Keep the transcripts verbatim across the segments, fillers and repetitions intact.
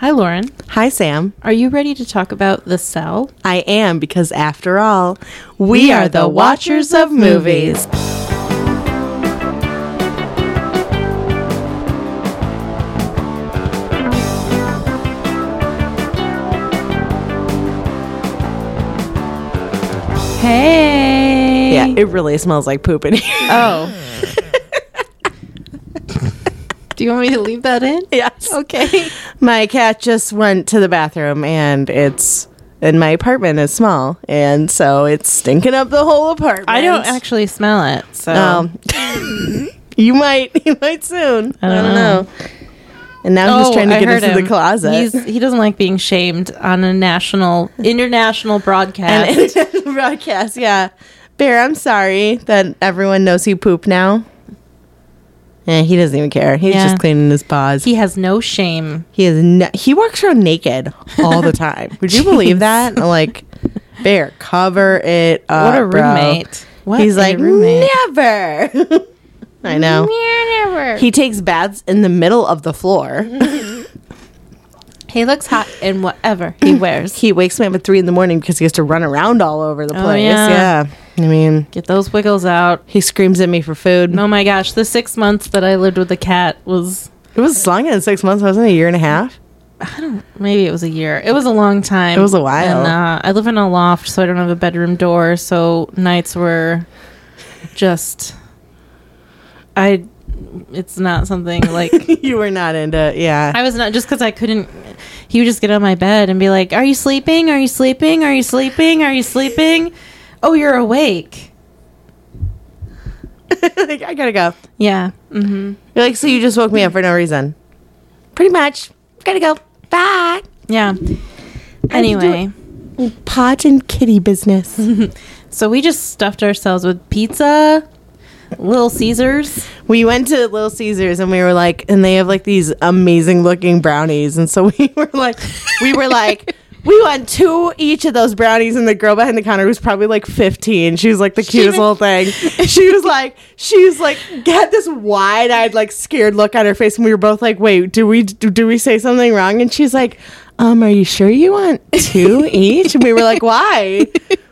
Hi, Lauren. Hi, Sam. Are you ready to talk about The Cell? I am, because after all, we, we are the Watchers of Movies. Hey. Yeah, it really smells like poop in here. Oh. Do you want me to leave that in? Yes. Okay. My cat just went to the bathroom, and it's and my apartment is small, and so it's stinking up the whole apartment. I don't actually smell it, so um, you might you might soon. I don't, I don't know. know. And now oh, he's trying to I get into him. the closet. He's, he doesn't like being shamed on a national, international broadcast. An international broadcast, yeah. Bear, I'm sorry that everyone knows you poop now. Yeah, he doesn't even care. He's yeah. just cleaning his paws. He has no shame. He is. No, he walks around naked all the time. Would you believe that? Like, Bear, cover it up. What a bro. roommate! What He's a like roommate. never. I know. Never. He takes baths in the middle of the floor. He looks hot in whatever he wears. He wakes me up at three in the morning because he has to run around all over the place. Oh, yeah. yeah. I mean, get those wiggles out. He screams at me for food. Oh, my gosh. The six months that I lived with the cat was... It was longer than six months, wasn't it? A year and a half? I don't... Maybe it was a year. It was a long time. It was a while. And uh, I live in a loft, so I don't have a bedroom door, so nights were just... I... It's not something like... You were not into it, yeah. I was not, just because I couldn't... He would just get on my bed and be like, are you sleeping? Are you sleeping? Are you sleeping? Are you sleeping? Oh, you're awake. Like, I gotta go. Yeah. Mm-hmm. You're like, so you just woke me up for no reason. Pretty much. Gotta go. Bye. Yeah. Anyway. Pot and kitty business. So we just stuffed ourselves with pizza... Little Caesars. We went to Little Caesars and we were like, and they have like these amazing looking brownies, and so we were like, we were like, we want two each of those brownies, and the girl behind the counter was probably like fifteen. She was like the cutest little thing. She was like, she was like, had this wide eyed like scared look on her face, and we were both like, wait, do we do, do we say something wrong? And she's like, um, are you sure you want two each? And we were like, why?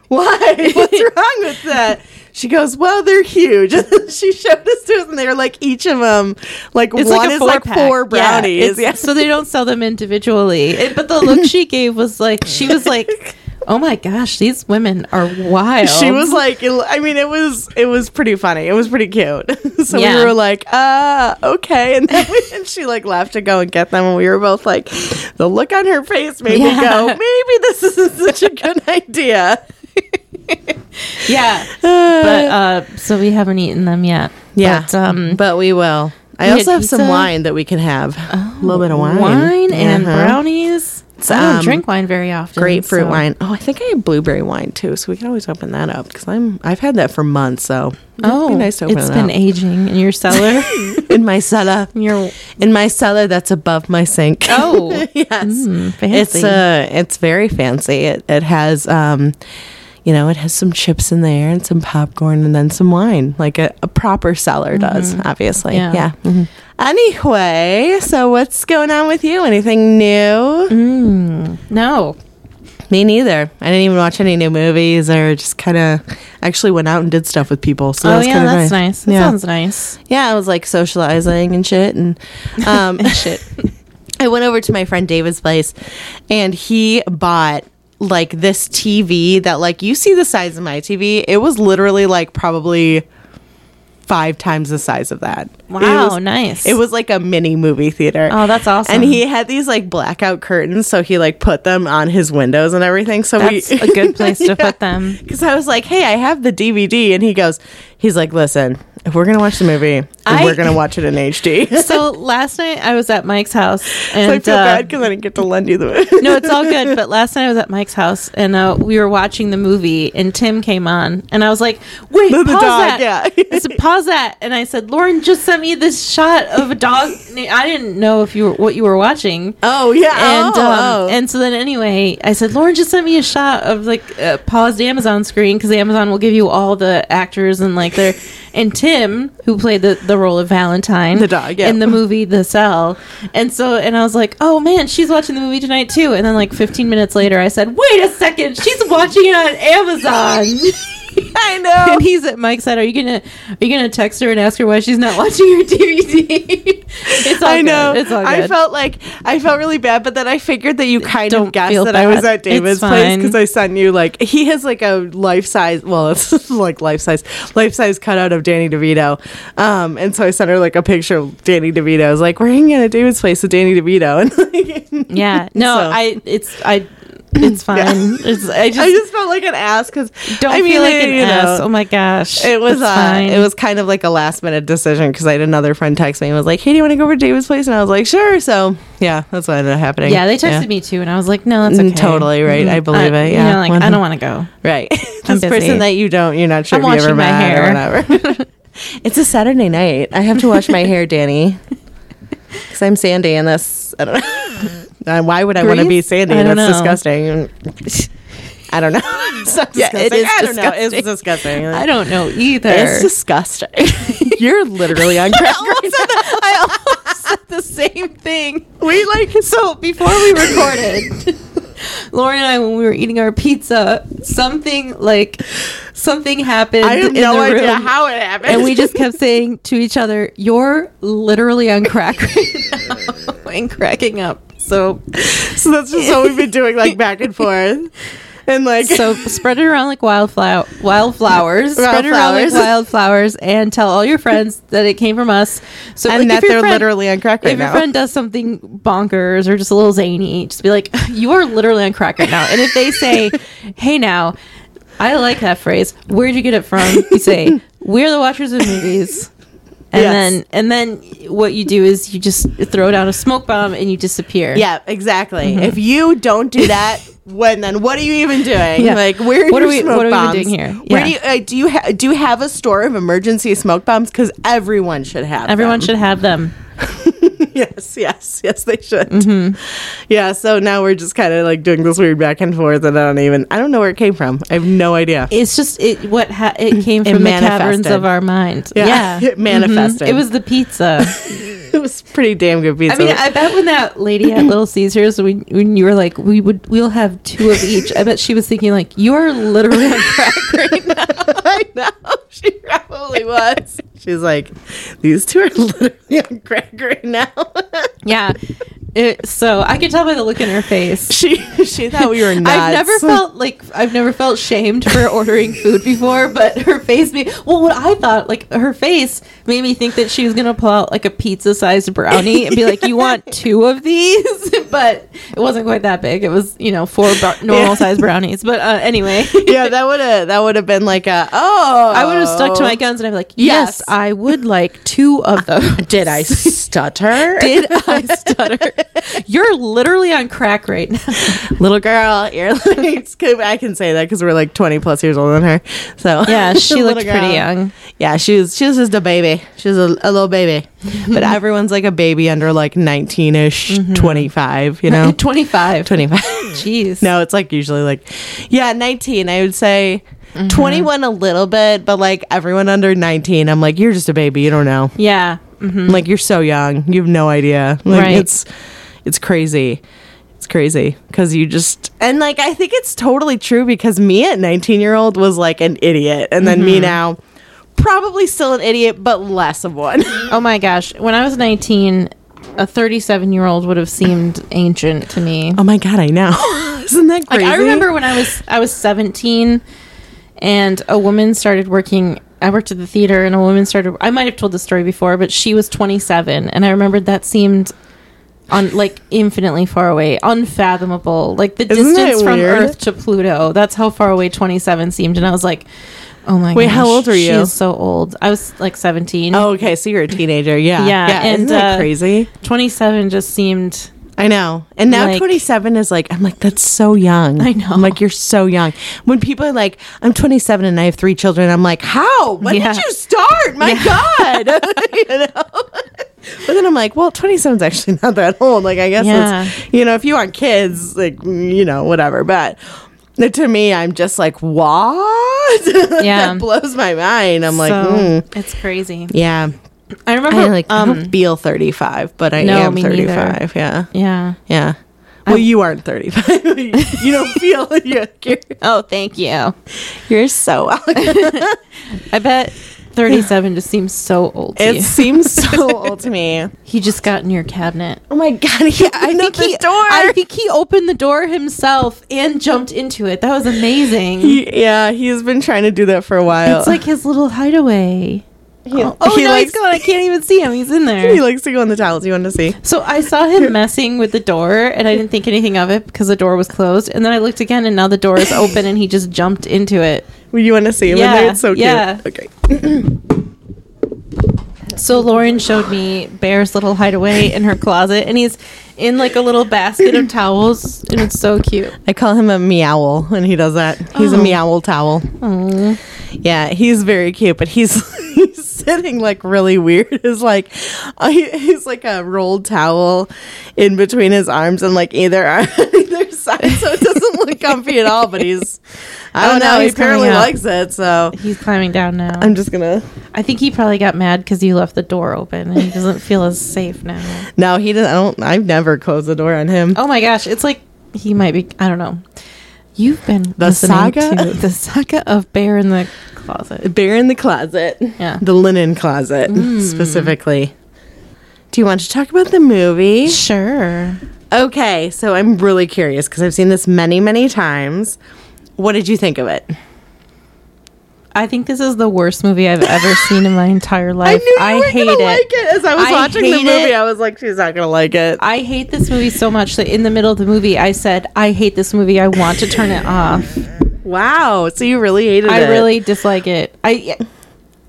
Why? What's wrong with that? She goes, well, they're huge. She showed us to us, and they were like each of them, like it's one like is like pack. four brownies. Yeah, yeah. So they don't sell them individually. It, but the look she gave was like, she was like, oh my gosh, these women are wild. She was like, it, I mean, it was it was pretty funny. It was pretty cute. So yeah. we were like, uh, okay. And then we, and she like left to go and get them, and we were both like, the look on her face made yeah. me go, maybe this isn't such a good idea. Yeah, but uh so we haven't eaten them yet. Yeah, but, um but we will. I we also have pizza. some wine that we can have. Oh, a little bit of wine, wine and uh-huh. brownies. So, I don't um, drink wine very often. Grapefruit so. wine. Oh, I think I have blueberry wine too, so we can always open that up because I'm I've had that for months. So oh, be nice to open it's it been up. aging in your cellar. In my cellar. In your in my cellar that's above my sink. Oh, yes, mm, fancy. It's uh, it's very fancy. It it has. Um, You know, it has some chips in there and some popcorn and then some wine, like a, a proper cellar does, mm-hmm. obviously. Yeah. yeah. Mm-hmm. Anyway, so what's going on with you? Anything new? Mm, no. Me neither. I didn't even watch any new movies or just kind of actually went out and did stuff with people. So oh, that was yeah, that's nice. nice. That yeah. sounds nice. Yeah, I was like socializing and shit. And, um, and shit. I went over to my friend David's place, and he bought... like this T V that like you see the size of my T V. It was literally like probably five times the size of that. Wow, it was, nice. It was like a mini movie theater. Oh, that's awesome. And he had these like blackout curtains, so he like put them on his windows and everything. So that's we a good place to yeah. put them. Because I was like, hey, I have the D V D, and he goes, he's like, listen, if we're gonna watch the movie, I, we're gonna watch it in H D. So last night I was at Mike's house, and so I feel uh, bad because I didn't get to lend you the movie. No, it's all good. But last night I was at Mike's house, and uh, we were watching the movie, and Tim came on, and I was like, "Wait, the pause dog, that!" Yeah. I said, "Pause that!" And I said, "Lauren just sent me this shot of a dog. I didn't know if you were what you were watching." Oh yeah. And oh, um, oh. and so then anyway, I said, "Lauren just sent me a shot of like a paused Amazon screen because Amazon will give you all the actors and like." like they're and Tim, who played the, the role of Valentine, the dog, yeah. in the movie The Cell. And so, and I was like, oh man, she's watching the movie tonight too. And then like fifteen minutes later, I said, wait a second, she's watching it on Amazon. I know. And he's at Mike said, are you gonna are you gonna text her and ask her why she's not watching her D V D? It's all I good. know. It's all good. I felt like I felt really bad, but then I figured that you kind Don't of guessed that bad. I was at David's place because I sent you like he has like a life size well it's like life size life size cutout of Danny DeVito. Um and so I sent her like a picture of Danny DeVito. I was like, we're hanging out at David's place with Danny DeVito and like, Yeah. No, so. I it's I It's fine. Yeah. It's, I just I just felt like an ass because don't I mean, feel like an you know, ass. Oh my gosh, it was uh, it was kind of like a last minute decision because I had another friend text me and was like, "Hey, do you want to go over to David's place?" And I was like, "Sure." So yeah, that's what ended up happening. Yeah, they texted yeah. me too, and I was like, "No, that's okay." Totally right. Mm-hmm. I believe I, it. Yeah, you know, like one, I don't want to go. Right, this person that you don't, you're not sure I'm if you ever met hair. Or whatever. It's a Saturday night. I have to wash my hair, Danny, because I'm Sandy, and this I don't know. Why would I want to be Sandy? That's know. disgusting. I don't know. It's not yeah, disgusting. It is I don't disgusting. know. It's disgusting. Like, I don't know either. It's disgusting. You're literally on crack. I almost said the same thing. We like so before we recorded. Lauren and I, when we were eating our pizza, something like something happened. I have no idea how it happened, and we just kept saying to each other, "You're literally on crack right now," and cracking up. So, so that's just what we've been doing, like back and forth, and like so spread it around like wildflower, wildflowers, spread it around like wildflowers, and tell all your friends that it came from us. So, and like, that they're friend, literally on crack right if now. If your friend does something bonkers or just a little zany, just be like, "You are literally on crack right now." And if they say, "Hey, now, I like that phrase. Where'd you get it from?" You say, "We're the watchers of movies." And yes. then and then what you do is you just throw down a smoke bomb and you disappear. Yeah, exactly. Mm-hmm. If you don't do that, when then what are you even doing? Yeah. Like where are what your are we, smoke what are bombs? We doing here? Yeah. Where do you uh, do you ha- do you have a store of emergency smoke bombs? Because everyone should have everyone them. should have them. Yes, yes, yes, they should. Mm-hmm. Yeah, so now we're just kind of like doing this weird back and forth, and I don't even, I don't know where it came from. I have no idea. It's just, it what ha- it came it from manifested. The caverns of our mind. Yeah. yeah. It manifested. Mm-hmm. It was the pizza. It was pretty damn good pizza. I mean, I bet when that lady at Little Caesars, when, when you were like, we would, we'll have two of each, I bet she was thinking like, you're literally on crack right now. I know. She probably was. She's like, these two are literally on crack right now. Yeah. It, so I could tell by the look in her face. She she thought we were nuts. I've never felt like I've never felt shamed for ordering food before, but her face made well. What I thought like her face made me think that she was gonna pull out like a pizza sized brownie and be like, "You want two of these?" But it wasn't quite that big. It was you know four bro- normal yeah. sized brownies. But uh, anyway, yeah, that would have that would have been like a oh. I would have stuck to my guns and I'd be like, yes, "Yes, I would like two of those." Did I stutter? Did I stutter? You're literally on crack right now. Little girl, you're like, I can say that because we're like twenty plus years older than her. So yeah, she looked girl. pretty young. Yeah, she was, she was just a baby. She was a, a little baby. But everyone's like a baby under like nineteen-ish, mm-hmm. twenty-five, you know? twenty-five. twenty-five. Jeez. No, it's like usually like, yeah, nineteen, I would say. Mm-hmm. twenty-one a little bit, but like everyone under nineteen, I'm like, you're just a baby. You don't know. Yeah. Mm-hmm. Like you're so young, you have no idea. Like, right? It's it's crazy, it's crazy because you just and like I think it's totally true because me at nineteen year old was like an idiot, and then mm-hmm. me now, probably still an idiot, but less of one. Oh my gosh! When I was nineteen, a thirty-seven year old would have seemed ancient to me. Oh my god, I know. Isn't that crazy? Like, I remember when I was I was seventeen, and a woman started working. I worked at the theater and a woman started, I might have told this story before, but she was twenty-seven and I remembered that seemed on like infinitely far away, unfathomable, like the Isn't distance from Earth to Pluto. That's how far away twenty-seven seemed. And I was like, oh my god. Wait, gosh, how old are you? She is so old. I was like seventeen. Oh, okay. So you're a teenager. Yeah. Yeah. yeah. And, Isn't that uh, crazy? twenty-seven just seemed... I know. And now like, twenty-seven is like, I'm like, that's so young. I know. I'm like, you're so young. When people are like, I'm twenty-seven and I have three children, I'm like, how? When yeah. did you start? My yeah. God. You know? But then I'm like, well, twenty-seven is actually not that old. Like, I guess yeah. it's, you know, if you aren't kids, like, you know, whatever. But to me, I'm just like, what? Yeah. That blows my mind. I'm so, like, mm. It's crazy. Yeah. I remember. I, like, um, I don't feel thirty-five, but I no, am thirty-five. Neither. Yeah. Yeah. Yeah. Well, I'm, you aren't thirty-five. you, you don't feel like you're. Oh, thank you. You're so welcome. I bet thirty-seven just seems so old to it you. It seems so old to me. He just got in your cabinet. Oh, my God. He I think he, door. I think he opened the door himself and jumped into it. That was amazing. He, yeah, he's been trying to do that for a while. It's like his little hideaway. He, oh, oh he no, likes, he's gone. I can't even see him. He's in there. He likes to go on the towels. You want to see? So I saw him messing with the door, and I didn't think anything of it because the door was closed. And then I looked again, and now the door is open, and he just jumped into it. Well, you want to see him yeah, in there? It's so yeah. cute. Okay. So Lauren showed me Bear's little hideaway in her closet, and he's in like a little basket of towels, and it's so cute. I call him a meowl when he does that. He's oh. a meowl towel. Aww. Yeah, he's very cute, but he's he's sitting like really weird. It's like uh, he, he's like a rolled towel in between his arms and like either arm, either side, so it doesn't look comfy at all. But he's I don't oh, know. No, he apparently likes it, so he's climbing down now. I'm just gonna. I think he probably got mad because you left the door open, and he doesn't feel as safe now. No, he doesn't. I don't. I've never. Close the door on him. Oh my gosh, it's like he might be. I don't know. You've been the saga, to the saga of Bear in the Closet. Bear in the Closet. Yeah, the linen closet mm. specifically. Do you want to talk about the movie? Sure. Okay, so I'm really curious because I've seen this many, many times. What did you think of it? I think this is the worst movie I've ever seen in my entire life. I knew you I were hate gonna it. Like it. As I was I watching the movie, it. I was like, she's not gonna like it. I hate this movie so much that in the middle of the movie, I said, I hate this movie. I want to turn it off. Wow. So you really hated I it. I really dislike it. I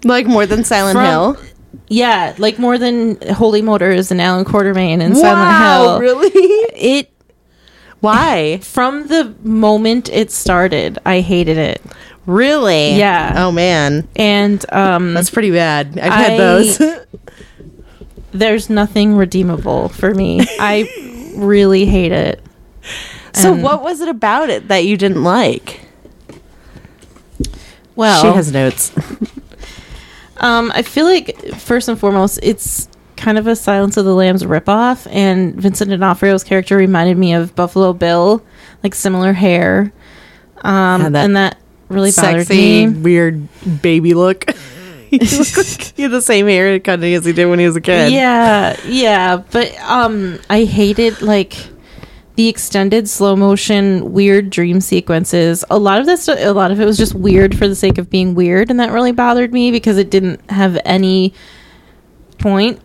Like more than Silent From, Hill? Yeah. Like more than Holy Motors and Alan Quartermain and wow, Silent Hill. Really? It. Why? From the moment it started, I hated it. Really? Yeah. Oh man. And um that's pretty bad. I've I, had those. There's nothing redeemable for me. I really hate it. So and what was it about it that you didn't like? Well, she has notes. um I feel like first and foremost it's kind of a Silence of the Lambs ripoff, and Vincent D'Onofrio's character reminded me of Buffalo Bill, like similar hair. Um yeah, that and that really bothered sexy, me. Weird baby look. He looked like the same hair cutting as he did when he was a kid. Yeah, yeah, but um, I hated like the extended slow motion weird dream sequences. A lot of this, a lot of it was just weird for the sake of being weird, and that really bothered me because it didn't have any point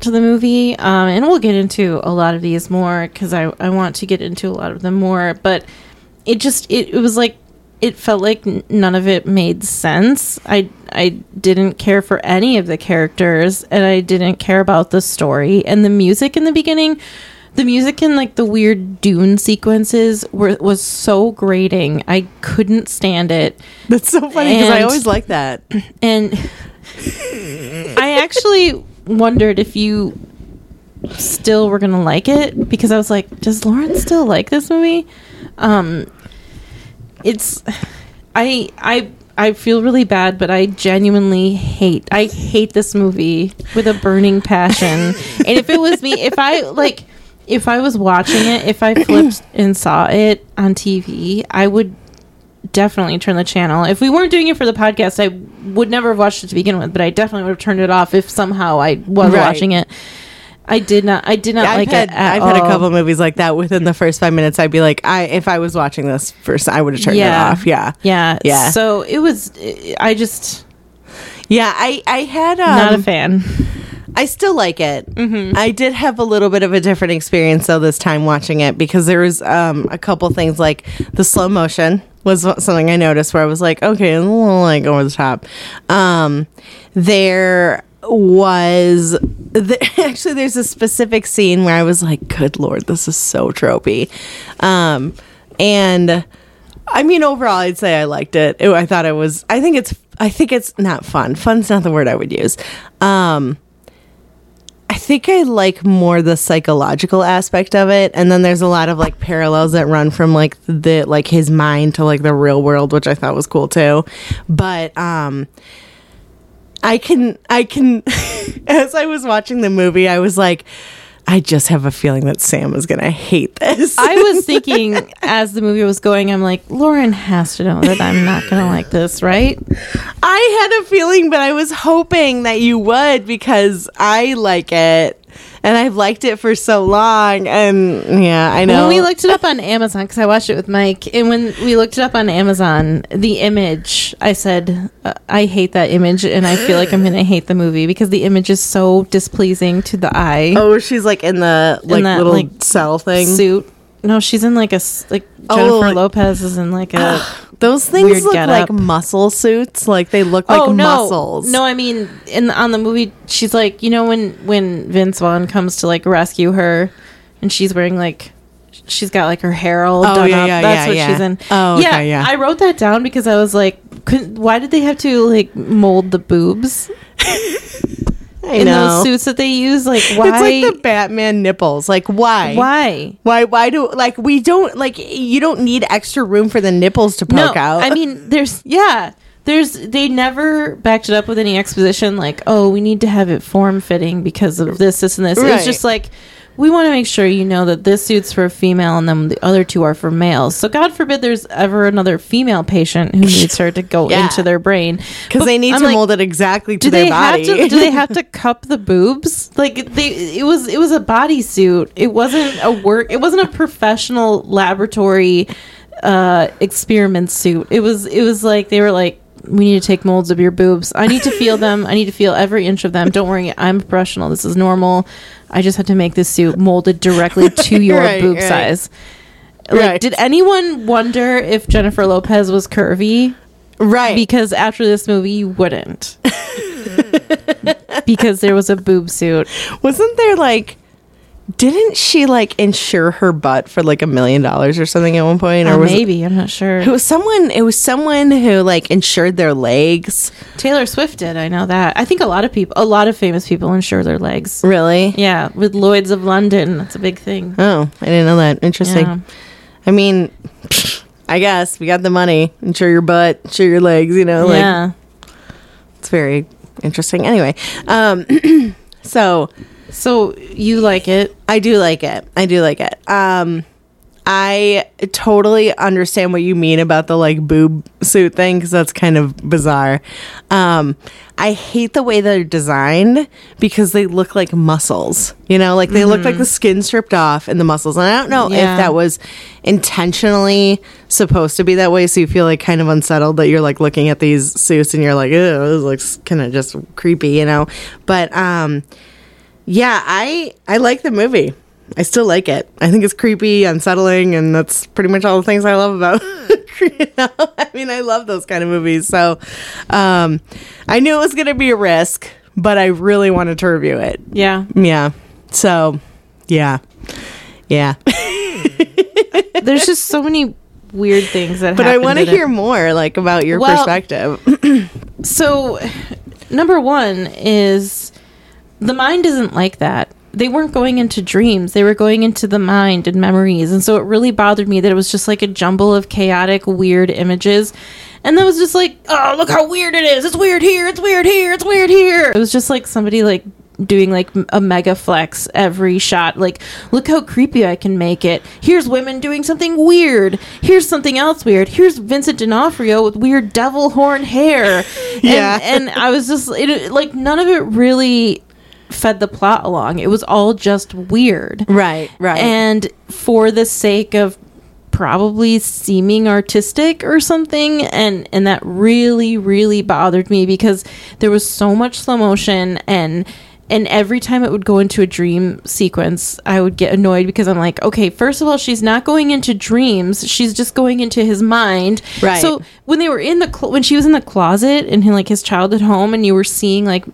to the movie. Um, and we'll get into a lot of these more because I I want to get into a lot of them more. But it just it, it was like. It felt like none of it made sense. I I didn't care for any of the characters, and I didn't care about the story. And the music in the beginning, the music in like the weird Dune sequences were was so grating. I couldn't stand it. That's so funny because I always like that. And I actually wondered if you still were gonna like it because I was like, does Lauren still like this movie? Um. It's, I, I, I feel really bad, but I genuinely hate, I hate this movie with a burning passion. And if it was me, if I, like, if I was watching it, if I flipped and saw it on T V, I would definitely turn the channel. If we weren't doing it for the podcast, I would never have watched it to begin with, but I definitely would have turned it off if somehow I was right. watching it. I did not. I did not I've like had, it. At I've all. Had a couple of movies like that. Within the first five minutes, I'd be like, "I if I was watching this first, I would have turned yeah. it off." Yeah, yeah, yeah. So it was. I just. Yeah, I I had um, not a fan. I still like it. Mm-hmm. I did have a little bit of a different experience though this time watching it because there was um, a couple things like the slow motion was something I noticed where I was like, okay, a little like over the top. Um, there. was the, actually there's a specific scene where I was like, good Lord, this is so tropey. Um, and I mean, overall, I'd say I liked it. it. I thought it was, I think it's, I think it's not fun. Fun's not the word I would use. Um, I think I like more the psychological aspect of it, and then there's a lot of like parallels that run from like the like his mind to like the real world, which I thought was cool too. But um I can I can as I was watching the movie, I was like, I just have a feeling that Sam is going to hate this. I was thinking as the movie was going, I'm like, Lauren has to know that I'm not going to like this, right? I had a feeling, but I was hoping that you would because I like it. And I've liked it for so long. And yeah, I know. When we looked it up on Amazon, because I watched it with Mike, and when we looked it up on Amazon, the image, I said, uh, I hate that image, and I feel like I'm going to hate the movie because the image is so displeasing to the eye. Oh, she's like in the like in that, little like, cell thing suit. No, she's in like a like Jennifer oh, like, Lopez is in like a. Uh, those things look like muscle suits. Like they look like oh, no. muscles. No, I mean, in on the movie, she's like, you know, when when Vince Vaughn comes to like rescue her, and she's wearing like, she's got like her hair all oh, done yeah, up. Yeah, That's yeah, what yeah. she's in. Oh, okay, yeah, yeah. I wrote that down because I was like, could, why did they have to like mold the boobs? I in know. Those suits that they use, like why? It's like the Batman nipples. Like why? Why? Why? Why do like we don't like you don't need extra room for the nipples to poke no, out. I mean, there's yeah, there's they never backed it up with any exposition. Like oh, we need to have it form fitting because of this, this, and this. Right. It's just like we want to make sure you know that this suit's for a female and then the other two are for males. So God forbid there's ever another female patient who needs her to go yeah. into their brain. Because they need I'm to like, mold it exactly to their body. To, do they have to cup the boobs? Like they, it was it was a bodysuit. It wasn't a work. It wasn't a professional laboratory uh, experiment suit. It was it was like they were like, we need to take molds of your boobs. I need to feel them. I need to feel every inch of them. Don't worry. I'm a professional. This is normal. I just had to make this suit molded directly to your right, boob right. size. Like, right. Did anyone wonder if Jennifer Lopez was curvy? Right. Because after this movie, you wouldn't. Because there was a boob suit. Wasn't there like... Didn't she like insure her butt for like a million dollars or something at one point? Or oh, was maybe it, I'm not sure. It was someone. It was someone who like insured their legs. Taylor Swift did. I know that. I think a lot of people, a lot of famous people, insure their legs. Really? Yeah, with Lloyd's of London. That's a big thing. Oh, I didn't know that. Interesting. Yeah. I mean, I guess we got the money. Insure your butt. Insure your legs. You know, like yeah. It's very interesting. Anyway, um, so. So you like it? I do like it. I do like it. Um, I totally understand what you mean about the like boob suit thing because that's kind of bizarre. Um, I hate the way they're designed because they look like muscles. You know, like they mm-hmm. look like the skin stripped off and the muscles. And I don't know yeah. if that was intentionally supposed to be that way, so you feel like kind of unsettled that you're like looking at these suits and you're like, oh, this looks kind of just creepy, you know. But um. Yeah, I I like the movie. I still like it. I think it's creepy, unsettling, and that's pretty much all the things I love about it. I mean, I love those kind of movies. So um, I knew it was going to be a risk, but I really wanted to review it. Yeah. Yeah. So, yeah. Yeah. There's just so many weird things that happen. But I want to hear more like about your well, perspective. So, number one is... The mind isn't like that. They weren't going into dreams. They were going into the mind and memories. And so it really bothered me that it was just like a jumble of chaotic, weird images. And that was just like, oh, look how weird it is. It's weird here. It's weird here. It's weird here. It was just like somebody like doing like a mega flex every shot. Like, look how creepy I can make it. Here's women doing something weird. Here's something else weird. Here's Vincent D'Onofrio with weird devil horn hair. Yeah. And, and I was just it, like, none of it really... fed the plot along. It was all just weird. Right, right. And for the sake of probably seeming artistic or something, and and that really, really bothered me because there was so much slow motion, and and every time it would go into a dream sequence, I would get annoyed because I'm like, okay, first of all, she's not going into dreams. She's just going into his mind. Right. So when they were in the cl- when she was in the closet and like his childhood home, and you were seeing like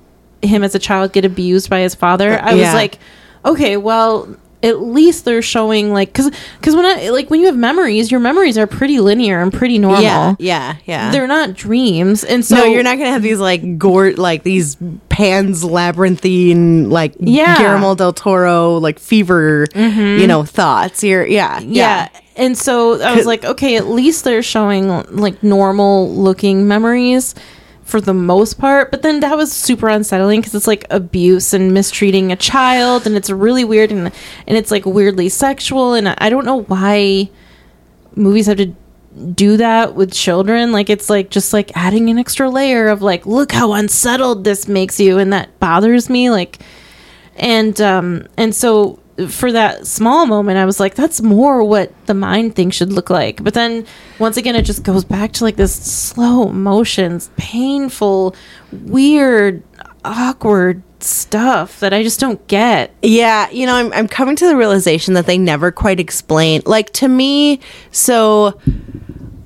him as a child get abused by his father, I yeah. was like, okay, well, at least they're showing like, because because when I, like when you have memories, your memories are pretty linear and pretty normal. Yeah, yeah, yeah. They're not dreams, and so no, you're not gonna have these like gort like these Pan's Labyrinthine like yeah. Guillermo del Toro like fever, mm-hmm. you know, thoughts. You're yeah, yeah, yeah. And so I was like, okay, at least they're showing like normal looking memories for the most part. But then that was super unsettling because it's like abuse and mistreating a child, and it's really weird, and and it's like weirdly sexual, and I don't know why movies have to do that with children. Like it's like just like adding an extra layer of like, look how unsettled this makes you, and that bothers me. Like, and um and so for that small moment, I was like, that's more what the mind thing should look like. But then once again, it just goes back to like this slow motions, painful, weird, awkward stuff that I just don't get. Yeah. You know, I'm, I'm coming to the realization that they never quite explain, like to me. So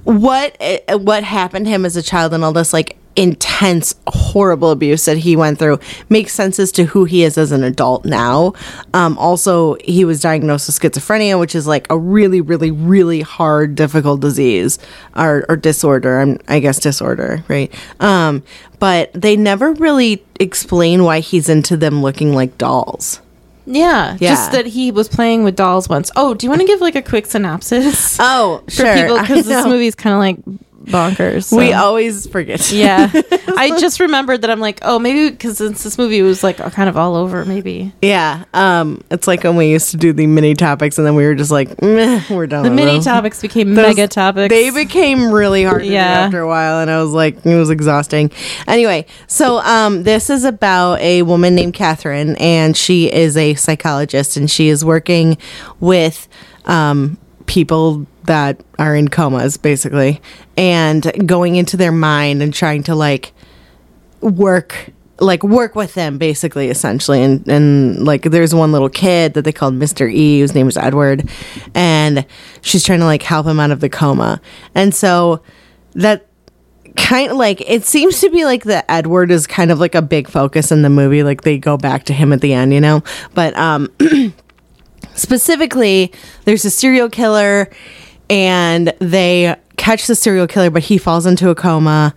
what, what happened to him as a child and all this, like, intense horrible abuse that he went through makes sense as to who he is as an adult now. Um also, he was diagnosed with schizophrenia, which is like a really really really hard, difficult disease or, or disorder. I'm, I guess disorder, right? Um but they never really explain why he's into them looking like dolls. Yeah, yeah, just that he was playing with dolls once. Oh, do you want to give like a quick synopsis? Oh, for sure. People, because this movie's kind of like bonkers, so. We always forget. Yeah. I just remembered that. I'm like, oh, maybe because since this movie was like kind of all over, maybe. Yeah. Um it's like when we used to do the mini topics, and then we were just like, meh, we're done. The mini them. Topics became Those, mega topics. They became really hard to yeah. do after a while, and I was like, it was exhausting. Anyway, so um this is about a woman named Catherine, and she is a psychologist, and she is working with um people that are in comas, basically, and going into their mind and trying to like work like work with them, basically, essentially. And and like there's one little kid that they called Mister E, whose name is Edward, and she's trying to like help him out of the coma. And so that kind of like, it seems to be like the Edward is kind of like a big focus in the movie, like they go back to him at the end, you know. But um specifically, there's a serial killer, and they catch the serial killer, but he falls into a coma.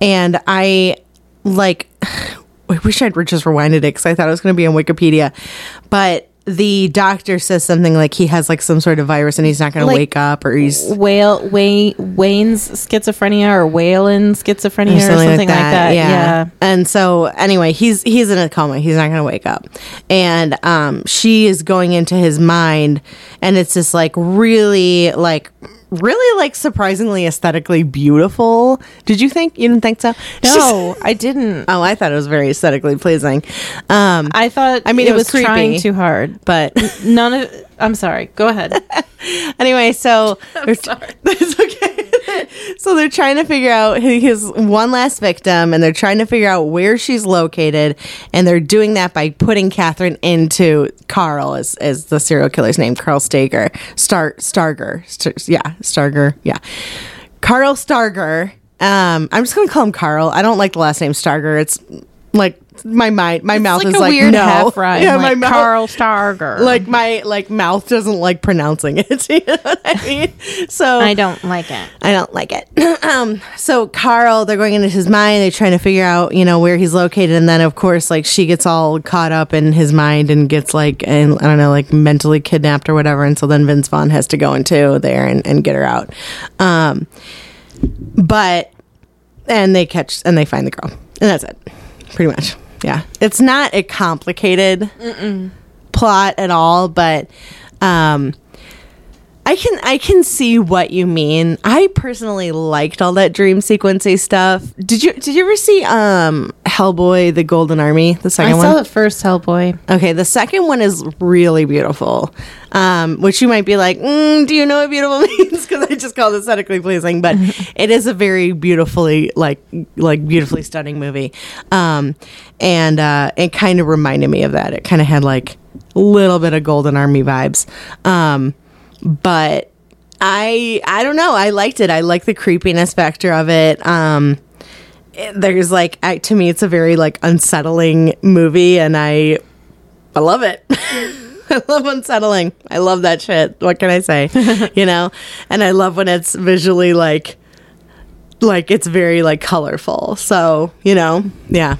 And I, like, I wish I'd just rewinded it because I thought it was going to be on Wikipedia. But the doctor says something like he has, like, some sort of virus and he's not going like to wake up, or he's... Whale, Way, Wayne's schizophrenia or Whalen schizophrenia or something, or something like that. Like that. Yeah. yeah. And so, anyway, he's he's in a coma. He's not going to wake up. And um, she is going into his mind, and it's this, like, really, like... really like surprisingly aesthetically beautiful. Did you think you didn't think so? No, I didn't. Oh, I thought it was very aesthetically pleasing. Um, I thought I mean it, it was, was creepy, trying too hard, but none of. I'm sorry. Go ahead. Anyway, so I'm sorry. It's okay. So they're trying to figure out his one last victim, and they're trying to figure out where she's located, and they're doing that by putting Catherine into Carl, as as the serial killer's name, Carl Starger, Star Starger, Star, yeah, Starger, yeah, Carl Starger. Um, I'm just gonna call him Carl. I don't like the last name Starger. It's like my mind, my it's mouth like is a like weird no, half rhyme, yeah, like my Carl Starger. Like my like mouth doesn't like pronouncing it. You know what I mean? So I don't like it. I don't like it. um, so Carl, they're going into his mind. They're trying to figure out, you know, where he's located, and then of course, like she gets all caught up in his mind and gets like, and I don't know, like mentally kidnapped or whatever. And so then Vince Vaughn has to go into there and, and get her out. Um, but and they catch and they find the girl, and that's it, pretty much. Yeah, it's not a complicated Mm-mm. plot at all, but um, I can I can see what you mean. I personally liked all that dream sequencey stuff. Did you Did you ever see um, Hellboy: The Golden Army? The second I one. I saw the first Hellboy. Okay, the second one is really beautiful. Um, which you might be like, mm, do you know what beautiful means? Because I just call it aesthetically pleasing, but it is a very beautifully, like, like beautifully stunning movie. Um, and uh, it kind of reminded me of that. It kind of had like a little bit of Golden Army vibes. Um, but I, I don't know. I liked it. I like the creepiness factor of it. Um, it, there's like, I, to me, it's a very like unsettling movie, and I, I love it. I love unsettling. I love that shit. What can I say? You know? And I love when it's visually like, like it's very like colorful. So, you know, yeah.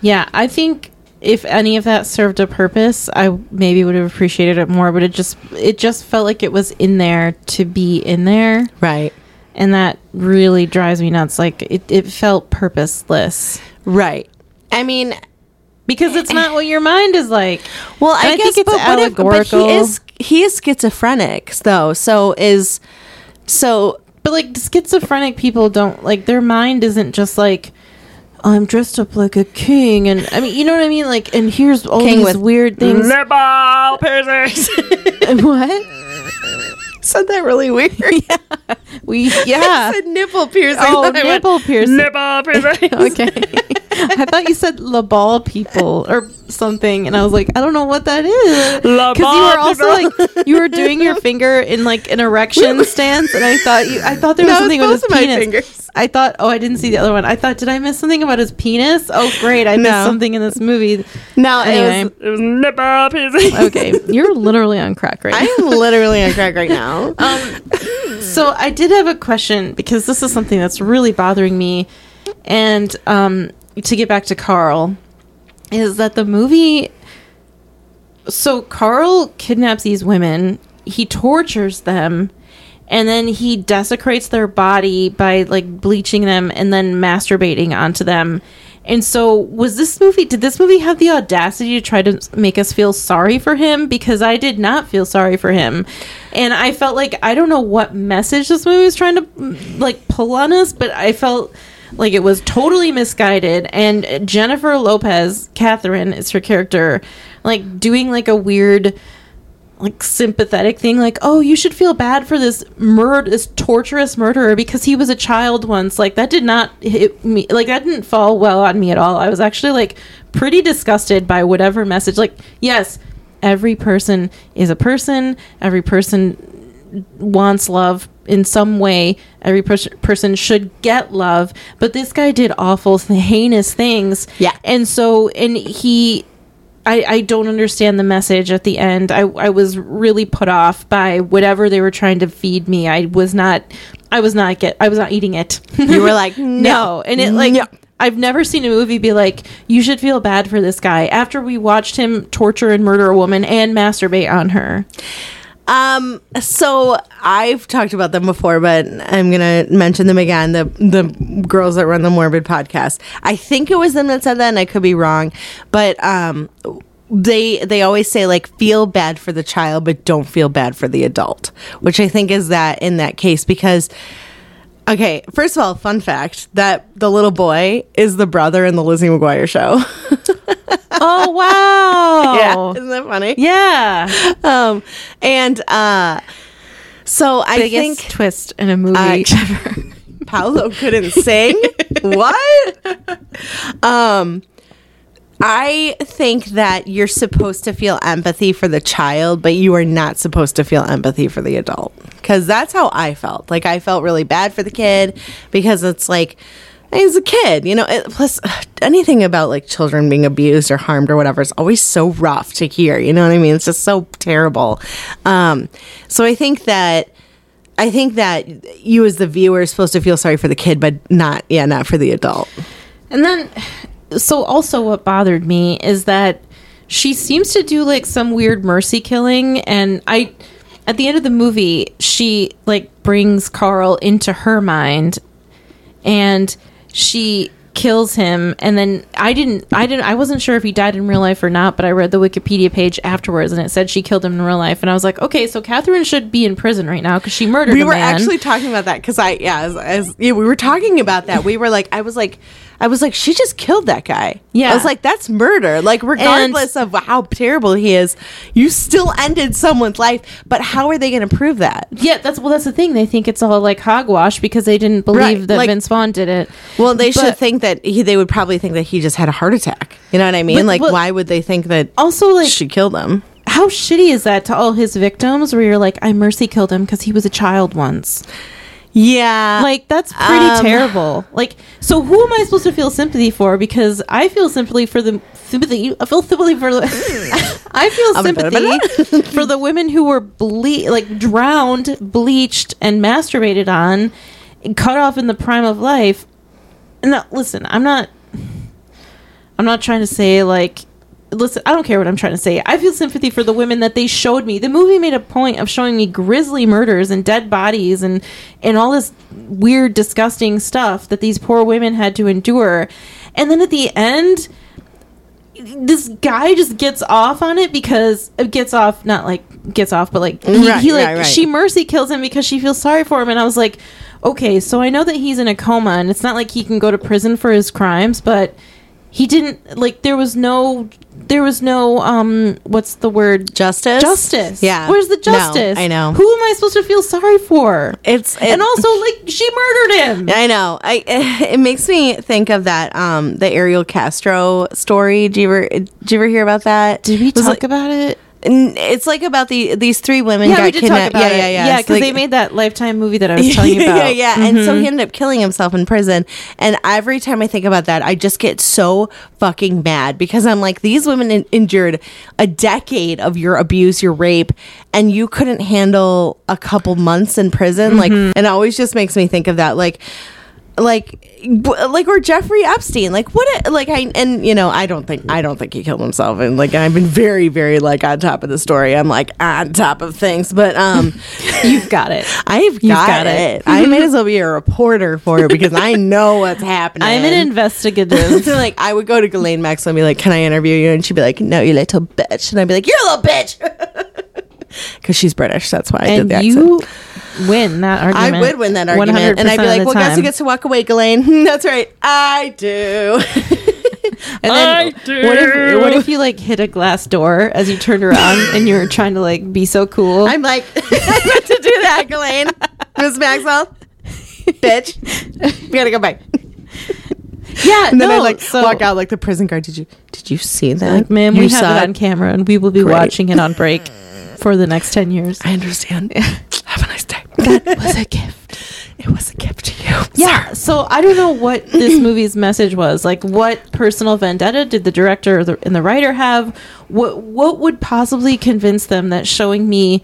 Yeah, I think if any of that served a purpose, I maybe would have appreciated it more, but it just it just felt like it was in there to be in there. Right. And that really drives me nuts. Like, it, it felt purposeless. Right. I mean, because it's not what your mind is like. Well, I, I guess, think it's but allegorical. If, but he is he is schizophrenic, though. So is so, but like schizophrenic people don't like their mind isn't just like, I'm dressed up like a king, and I mean, you know what I mean, like, and here's all king these weird things. Nipple piercings. What? Said that really weird. Yeah, we yeah. I said nipple piercing. Oh, nipple went, piercing. Nipple piercing. Okay. I thought you said la ball people or something, and I was like, I don't know what that is. La ball people. Because you were also like, you were doing your finger in like an erection stance, and I thought you, I thought there was no, something with his penis. My fingers. I thought, oh, I didn't see the other one. I thought, did I miss something about his penis? Oh, great, I no. missed something in this movie. No, anyway, it was, it was nipple piercing. Okay, you're literally on crack right now. I am literally on crack right now. Um, so I did have a question because this is something that's really bothering me, and um. to get back to Carl, is that the movie, so Carl kidnaps these women, he tortures them, and then he desecrates their body by like bleaching them and then masturbating onto them. And so was this movie, did this movie have the audacity to try to make us feel sorry for him? Because I did not feel sorry for him. And I felt like, I don't know what message this movie was trying to like pull on us, but I felt like it was totally misguided. And Jennifer Lopez, Catherine is her character, like doing like a weird like sympathetic thing, like, oh, you should feel bad for this murder, this torturous murderer, because he was a child once. Like, that did not hit me, like that didn't fall well on me at all. I was actually like pretty disgusted by whatever message. Like, yes, every person is a person, every person wants love in some way, every pers- person should get love, but this guy did awful heinous things. Yeah. And so, and he I, I don't understand the message at the end. I, I was really put off by whatever they were trying to feed me. I was not I was not get I was not eating it. You were like, no. And it like no. I've never seen a movie be like, you should feel bad for this guy after we watched him torture and murder a woman and masturbate on her. Um, so I've talked about them before, but I'm going to mention them again. The, the girls that run the Morbid podcast, I think it was them that said that, and I could be wrong, but, um, they, they always say like, feel bad for the child, but don't feel bad for the adult, which I think is that in that case, because, okay, first of all, fun fact that the little boy is the brother in the Lizzie McGuire show. Oh, wow. Yeah, isn't that funny? Yeah. Um, and uh, so I Biggest think... twist in a movie ever. Paolo couldn't sing? What? Um, I think that you're supposed to feel empathy for the child, but you are not supposed to feel empathy for the adult. Because that's how I felt. Like, I felt really bad for the kid because it's like... As a kid, you know, it, plus uh, anything about like children being abused or harmed or whatever is always so rough to hear. You know what I mean? It's just so terrible. Um, so I think that I think that you as the viewer is supposed to feel sorry for the kid, but not yeah, not for the adult. And then, so also what bothered me is that she seems to do like some weird mercy killing, and I at the end of the movie she like brings Carl into her mind and. She kills him, and then I didn't, I didn't, I wasn't sure if he died in real life or not, but I read the Wikipedia page afterwards, and it said she killed him in real life, and I was like, okay, so Catherine should be in prison right now because she murdered. We a were man. Actually talking about that because I, yeah, as, as, yeah, we were talking about that. We were like, I was like, I was like, she just killed that guy. Yeah, I was like, that's murder. Like, regardless and, of how terrible he is, you still ended someone's life. But how are they going to prove that? Yeah, that's well, that's the thing. They think it's all like hogwash because they didn't believe right. that like, Vince Vaughn did it. Well, they but, should think that. That he, they would probably think that he just had a heart attack. You know what I mean? But, like, well, why would they think that also, like, she killed him? How shitty is that to all his victims where you're like, I mercy killed him because he was a child once. Yeah. Like, that's pretty um, terrible. Like, so who am I supposed to feel sympathy for? Because I feel sympathy for the sympathy. I feel sympathy for the, I feel sympathy for the women who were ble- like drowned, bleached, and masturbated on, and cut off in the prime of life. No, listen, I'm not. I'm not trying to say like. Listen, I don't care what I'm trying to say. I feel sympathy for the women that they showed me. The movie made a point of showing me grisly murders and dead bodies and, and all this weird, disgusting stuff that these poor women had to endure. And then at the end, this guy just gets off on it because it gets off, not like gets off, but like, he, right, he like right, right. she mercy kills him because she feels sorry for him. And I was like, okay, so I know that he's in a coma and it's not like he can go to prison for his crimes, but he didn't, like, there was no... There was no, um, what's the word? Justice? Justice. Yeah. Where's the justice? No, I know. Who am I supposed to feel sorry for? It's it, And also, like, she murdered him. I know. I It makes me think of that, um, the Ariel Castro story. Did you ever, did you ever hear about that? Did we talk like, about it? It's like about the these three women yeah, got we did kidnapped. Talk about yeah, yeah, yeah. Yeah, because like, they made that Lifetime movie that I was telling you about. Yeah, yeah. Mm-hmm. And so he ended up killing himself in prison. And every time I think about that, I just get so fucking mad because I'm like, these women in- endured a decade of your abuse, your rape, and you couldn't handle a couple months in prison. Mm-hmm. Like, and it always just makes me think of that. Like, like, like, or Jeffrey Epstein, like, what, a, like, I, and, you know, I don't think, I don't think he killed himself, and, like, I've been very, very, like, on top of the story, I'm, like, on top of things, but, um, you've got it, I've got, got it, it. I may as well be a reporter for it, because I know what's happening, I'm an investigative, so, like, I would go to Ghislaine Maxwell and be like, can I interview you, and she'd be like, no, you little bitch, and I'd be like, you're a little bitch, because she's British, that's why I and did the accent. You win that argument. I would win that argument. And I'd be like, well, guess who gets to walk away, Ghislaine? That's right. I do. And then I do. What if, what if you like hit a glass door as you turned around and you were trying to like be so cool? I'm like, I meant to do that, Ghislaine. Miz Maxwell, bitch, we gotta go back. Yeah, and then no, I like so, walk out like the prison guard. Did you did you see that? Like, ma'am, you we saw have it on camera and we will be great. Watching it on break for the next ten years. I understand. Have a nice day. That was a gift. It was a gift to you. Yeah. Sorry. So I don't know what this movie's message was. Like, what personal vendetta did the director and the writer have? What What would possibly convince them that showing me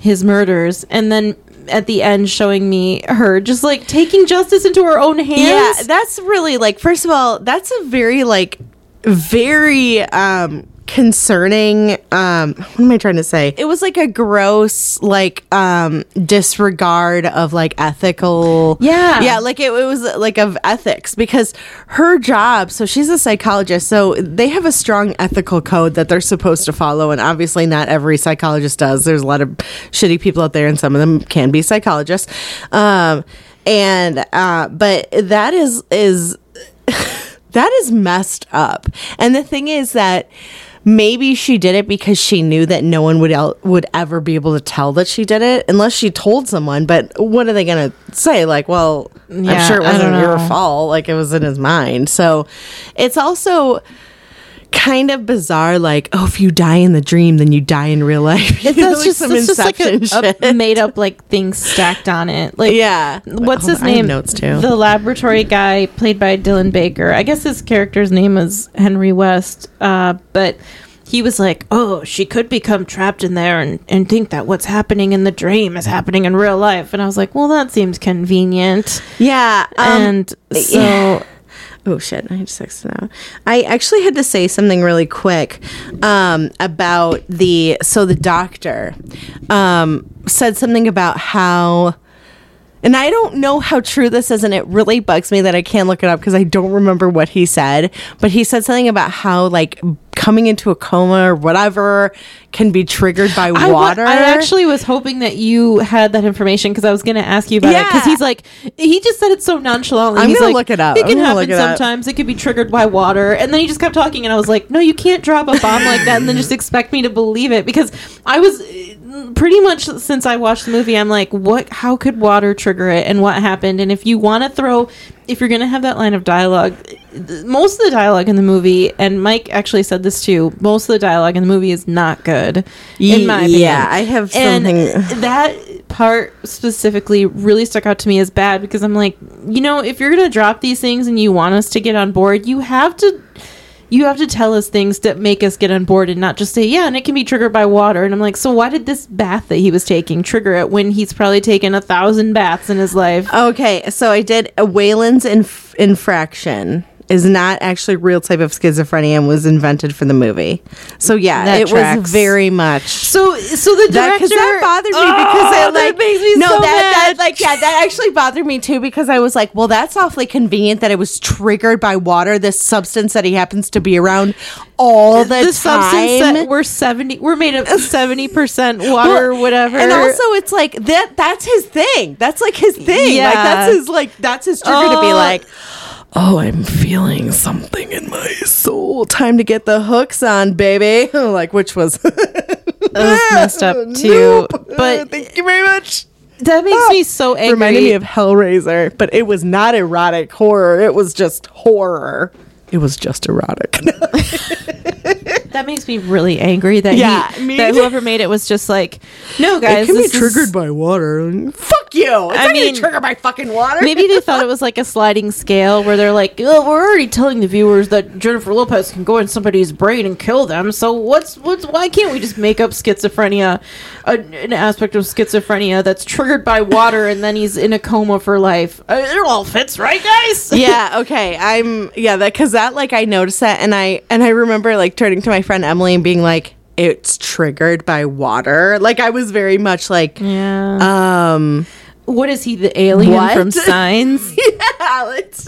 his murders and then at the end showing me her just like taking justice into her own hands? Yeah. That's really like. First of all, that's a very like very. um concerning um what am I trying to say it was like a gross like um disregard of like ethical yeah yeah like it, it was like of ethics because her job, so she's a psychologist, so they have a strong ethical code that they're supposed to follow, and obviously not every psychologist does. There's a lot of shitty people out there and some of them can be psychologists, um and uh but that is is that is messed up. And the thing is that maybe she did it because she knew that no one would el- would ever be able to tell that she did it unless she told someone. But what are they going to say? Like, well, yeah, I'm sure it wasn't your fault. Like, it was in his mind. So it's also kind of bizarre. Like, oh, if you die in the dream, then you die in real life. It's that's just, some that's Inception just like a, a made up like things stacked on it. Like, yeah. What's his on, name? Notes too. The laboratory guy played by Dylan Baker. I guess his character's name is Henry West. Uh, but he was like, oh, she could become trapped in there and, and think that what's happening in the dream is happening in real life. And I was like, well, that seems convenient. Yeah. Um, and so... Yeah. Oh, shit. I have sex now. I actually had to say something really quick um, about the... So the doctor um, said something about how... And I don't know how true this is, and it really bugs me that I can't look it up because I don't remember what he said. But he said something about how, like... coming into a coma or whatever can be triggered by water. I, w- I actually was hoping that you had that information because I was going to ask you about yeah. it because he's like, he just said it so nonchalantly. I'm going like, to look it up. It can happen it sometimes. Up. It could be triggered by water. And then he just kept talking and I was like, no, you can't drop a bomb like that and then just expect me to believe it, because I was pretty much since I watched the movie, I'm like, what, how could water trigger it and what happened? And if you want to throw... If you're going to have that line of dialogue, most of the dialogue in the movie, and Mike actually said this too, most of the dialogue in the movie is not good, in my yeah, opinion. Yeah, I have something... And that part specifically really stuck out to me as bad because I'm like, you know, if you're going to drop these things and you want us to get on board, you have to you have to tell us things that make us get on board and not just say, yeah, and it can be triggered by water. And I'm like, so why did this bath that he was taking trigger it when he's probably taken a thousand baths in his life? Okay, so I did a Wayland's inf- infraction. Is not actually real type of schizophrenia and was invented for the movie. So yeah, that it tracks. was very much so. So the director because that, that bothered me oh, because I like that makes me no so that, that like yeah that actually bothered me too because I was like, well, that's awfully convenient that it was triggered by water, this substance that he happens to be around all the, the time. Substance that we're seventy we're made of seventy percent water well, or whatever. And also, it's like that that's his thing. That's like his thing. Yeah. Like that's his like that's his trigger oh. to be like. Oh, I'm feeling something in my soul. Time to get the hooks on, baby. Like, which was... That was messed up, too. Nope. But thank you very much. That makes oh, me so angry. Reminded me of Hellraiser, but it was not erotic horror. It was just horror. It was just erotic. That makes me really angry that, yeah, he, me, that whoever made it was just like, no, guys. It can this be triggered is... by water. Fuck you. It's I not mean, triggered by fucking water. Maybe they thought it was like a sliding scale where they're like, oh, we're already telling the viewers that Jennifer Lopez can go in somebody's brain and kill them. So what's what's why can't we just make up schizophrenia, a, an aspect of schizophrenia that's triggered by water and then he's in a coma for life? Uh, it all fits, right, guys? Yeah. Okay. I'm yeah. That because that like I noticed that and I and I remember like turning to my friend Emily and being like, it's triggered by water. Like I was very much like, yeah. Um, what is he, the alien what? From Signs? Yeah, it's,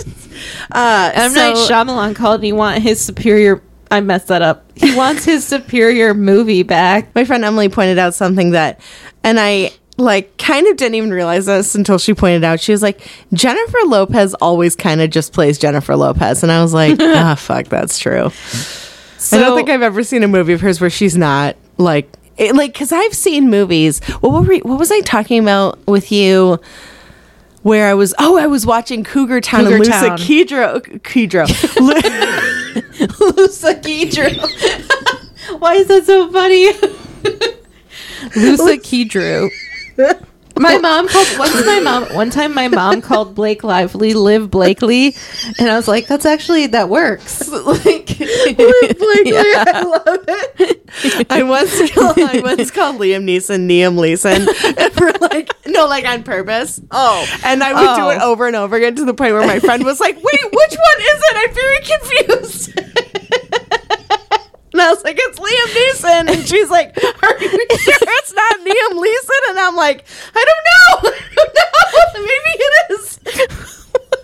uh, M. So, Night Shyamalan called and he want his superior. I messed that up. He wants his superior movie back. My friend Emily pointed out something that, and I. Like, kind of didn't even realize this until she pointed out. She was like, Jennifer Lopez always kind of just plays Jennifer Lopez. And I was like, ah, oh, fuck, that's true. So, I don't think I've ever seen a movie of hers where she's not, like... It, like, because I've seen movies... What, were we, what was I talking about with you where I was... Oh, I was watching Cougar Town Cougar and Lisa Town. Kudrow... Kudrow. L- Lisa Kudrow. Why is that so funny? Lisa Kudrow. My mom called once my mom one time my mom called Blake Lively Liv Blakely and I was like, that's actually that works. Like Liv Blakely, yeah. I love it. I once called I once called Liam Neeson Liam Neeson for like no like on purpose. Oh. And I would oh. do it over and over again to the point where my friend was like, wait, which one is it? I'm very confused. And I was like, it's Liam Neeson. And she's like, are you sure it's not Liam Neeson? And I'm like, I don't know. I don't know. Maybe it is.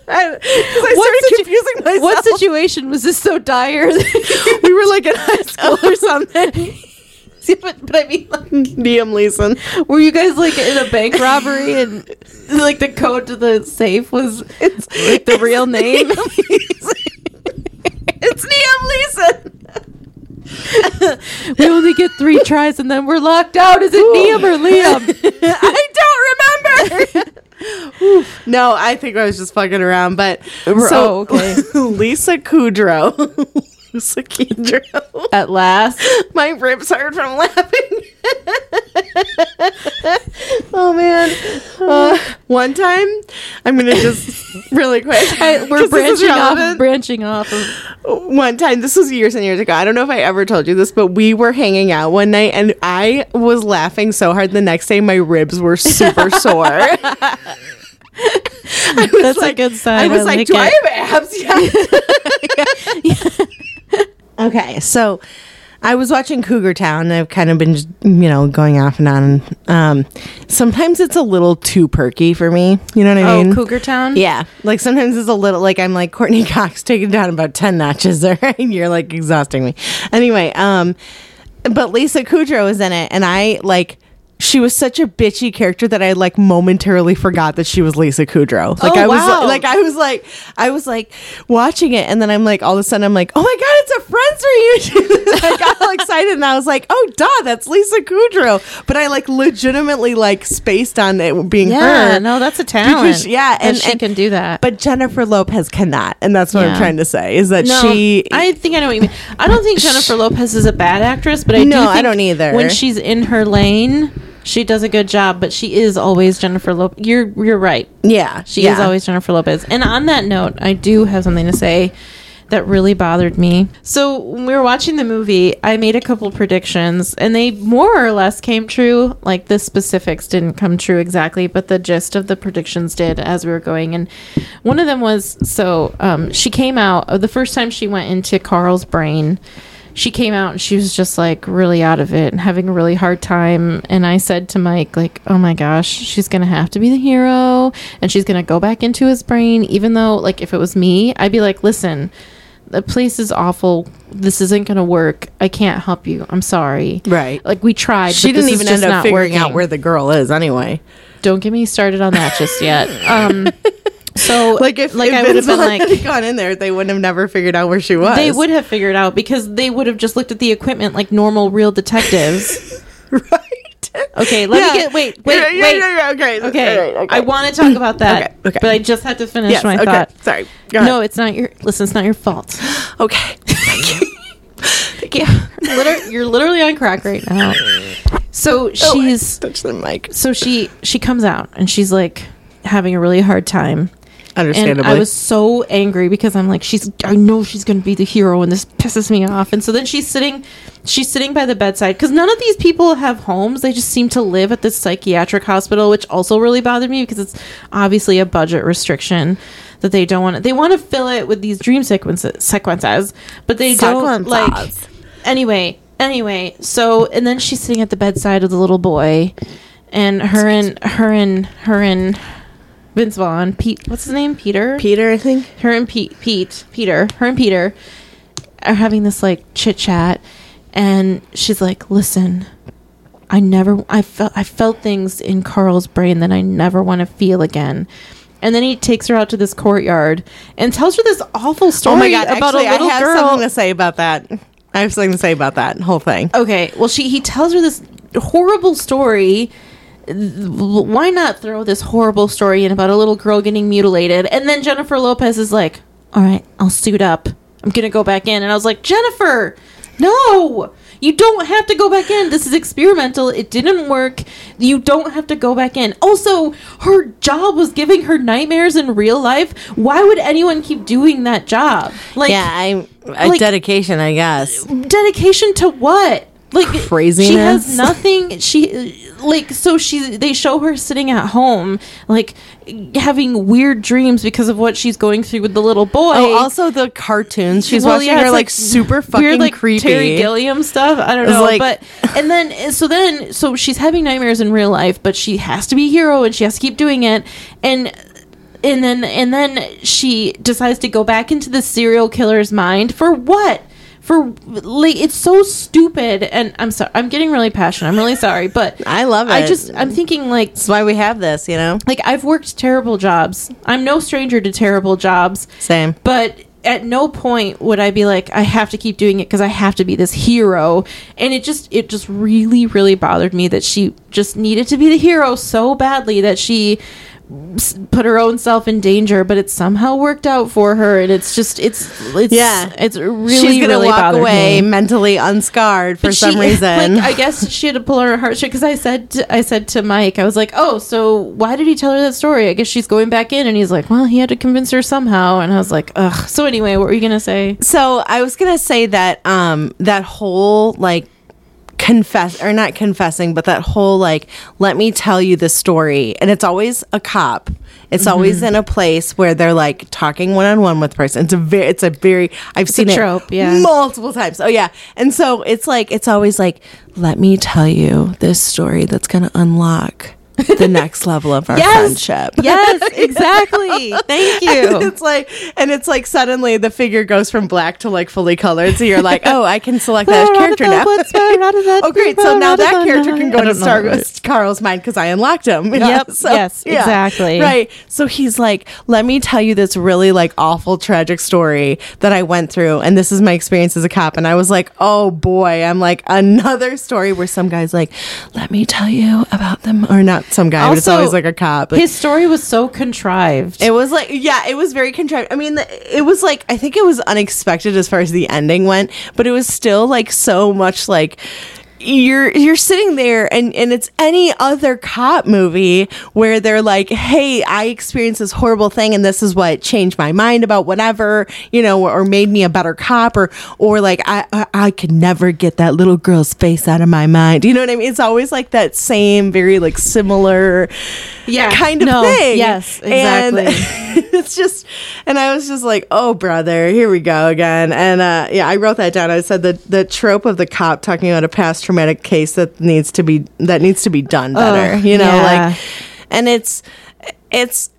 I, I what started situ- confusing myself. What situation was this so dire? We were like in high school or something. See, but, but I mean, like, Liam Neeson. Were you guys like in a bank robbery and like the code to the safe was it's, like the it's real name? It's Liam Neeson. We only get three tries and then we're locked out. Is it Liam or Liam? I don't remember. No, I think I was just fucking around. But we're, so oh, okay. Lisa Kudrow, Lisa Kudrow. At last, my ribs hurt from laughing. Oh man! Uh, one time, I'm gonna just really quick. I, we're branching off, branching off. Of- one time, this was years and years ago. I don't know if I ever told you this, but we were hanging out one night, and I was laughing so hard. The next day, my ribs were super sore. I was That's like, a good sign. I was I like, like, do it. I have abs? Yes. Yeah. Yeah. Okay, so. I was watching Cougar Town. I've kind of been, you know, going off and on. Um, sometimes it's a little too perky for me. You know what I mean? Oh, Cougar Town? Yeah. Like, sometimes it's a little, like, I'm like, Courtney Cox, take it down about ten notches there. And you're, like, exhausting me. Anyway, um, but Lisa Kudrow was in it. And I, like... She was such a bitchy character that I like momentarily forgot that she was Lisa Kudrow. Like oh, I was wow. like I was like I was like watching it and then I'm like all of a sudden I'm like, oh my god, it's a Friends reunion. I got all excited and I was like, oh duh, that's Lisa Kudrow. But I like legitimately like spaced on it being yeah, her. Yeah, no, that's a talent. Because, yeah, and she and, can do that. But Jennifer Lopez cannot, and that's what yeah. I'm trying to say is that no, she I think I know what you mean. I don't think Jennifer Lopez is a bad actress, but I no, do think I don't either. When she's in her lane She does a good job, but she is always Jennifer Lopez. You're you're right. Yeah. She yeah. is always Jennifer Lopez. And on that note, I do have something to say that really bothered me. So when we were watching the movie, I made a couple predictions, and they more or less came true. Like, the specifics didn't come true exactly, but the gist of the predictions did as we were going. And one of them was, so um, she came out, the first time she went into Carl's brain, she came out and she was just like really out of it and having a really hard time. And I said to Mike, like, oh my gosh, she's going to have to be the hero and she's going to go back into his brain. Even though, like, if it was me, I'd be like, listen, the place is awful. This isn't going to work. I can't help you. I'm sorry. Right. Like, we tried. She didn't even end up figuring out where the girl is anyway. Don't get me started on that just yet. Um, So, like, if, like if I would have been like gone in there, they wouldn't have never figured out where she was. They would have figured out because they would have just looked at the equipment like normal, real detectives. Right. Okay. Let yeah. me get wait, wait, yeah, yeah, wait. Yeah, yeah, okay. Okay. Right, okay. I want to talk about that, okay, okay. but I just have to finish yes, my okay. thought. Sorry. No, it's not your. Listen, it's not your fault. Okay. Thank you. Thank you. Liter- you're literally on crack right now. So she's oh, touch the mic. So she she comes out and she's like having a really hard time. Understandably. And I was so angry because I'm like, she's I know she's going to be the hero and this pisses me off. And so then she's sitting she's sitting by the bedside because none of these people have homes. They just seem to live at this psychiatric hospital, which also really bothered me because it's obviously a budget restriction that they don't want. They want to fill it with these dream sequences, sequences but they sequences. don't like. Anyway, anyway. So and then she's sitting at the bedside of the little boy and her and her and her and. Vince Vaughn, Pete, what's his name? Peter? Peter, I think. Her and Pete, Pete, Peter, her and Peter are having this like chit chat, and she's like, "Listen, I never, I felt, I felt things in Carl's brain that I never want to feel again." And then he takes her out to this courtyard and tells her this awful story. Oh my God! About actually, a little I have girl. Something to say about that. I have something to say about that whole thing. Okay, well, she he tells her this horrible story. Why not throw this horrible story in about a little girl getting mutilated? And then Jennifer Lopez is like, all right, I'll suit up. I'm going to go back in. And I was like, Jennifer, no, you don't have to go back in. This is experimental. It didn't work. You don't have to go back in. Also, her job was giving her nightmares in real life. Why would anyone keep doing that job? Like, yeah, I, I like, dedication, I guess. Dedication to what? Like, craziness. She has nothing. She like so she they show her sitting at home like having weird dreams because of what she's going through with the little boy. Oh, also the cartoons she's well, watching yeah, are like, like super fucking weird, like, creepy Terry Gilliam stuff. I don't know, like, but and then so then so she's having nightmares in real life, but she has to be a hero and she has to keep doing it. And. And then and then she decides to go back into the serial killer's mind for what? For like, it's so stupid, and I'm sorry. I'm getting really passionate. I'm really sorry, but I love it. I just, I'm thinking like that's why we have this, you know. Like, I've worked terrible jobs. I'm no stranger to terrible jobs. Same, but at no point would I be like, I have to keep doing it because I have to be this hero. And it just, it just really, really bothered me that she just needed to be the hero so badly that she put her own self in danger, but it somehow worked out for her. And it's just it's it's yeah it's really she's gonna really walk away me. mentally unscarred for but some she, reason like, I guess she had to pull her heartstrings because I said to, I said to Mike, I was like, oh, so why did he tell her that story? I guess she's going back in. And he's like, well, he had to convince her somehow. And I was like, ugh. So anyway, what were you gonna say? So I was gonna say that um that whole like confess or not confessing, but that whole like, let me tell you the story. And it's always a cop. It's mm-hmm. always in a place where they're like talking one on one with a person. It's a very, it's a very, I've it's seen a trope, it yeah. multiple times. Oh yeah. And so it's like, it's always like, let me tell you this story that's going to unlock the next level of our yes, friendship. Yes, exactly. Thank you. And it's like, and it's like suddenly the figure goes from black to like fully colored. So you're like, oh, I can select that character now. Oh, great! So now that character can go to Star- Carl's mind because I unlocked him. You know? Yep. So, yes. Yeah. Exactly. Right. So he's like, let me tell you this really like awful tragic story that I went through, and this is my experience as a cop. And I was like, oh boy, I'm like another story where some guy's like, let me tell you about them or not. Some guy, also, but it's always like a cop. Like, his story was so contrived. It was like, yeah, it was very contrived. I mean, the, it was like, I think it was unexpected as far as the ending went, but it was still like so much like you're you're sitting there and, and it's any other cop movie where they're like, hey, I experienced this horrible thing and this is what changed my mind about whatever, you know, or, or made me a better cop, or or like I, I I could never get that little girl's face out of my mind. You know what I mean? It's always like that same very like similar yeah, kind of no, thing. Yes, exactly. And it's just, and I was just like, oh brother, here we go again. And uh, yeah, I wrote that down. I said the the trope of the cop talking about a past traumatic case that needs to be that needs to be done better. Oh, you know, yeah. like, and it's it's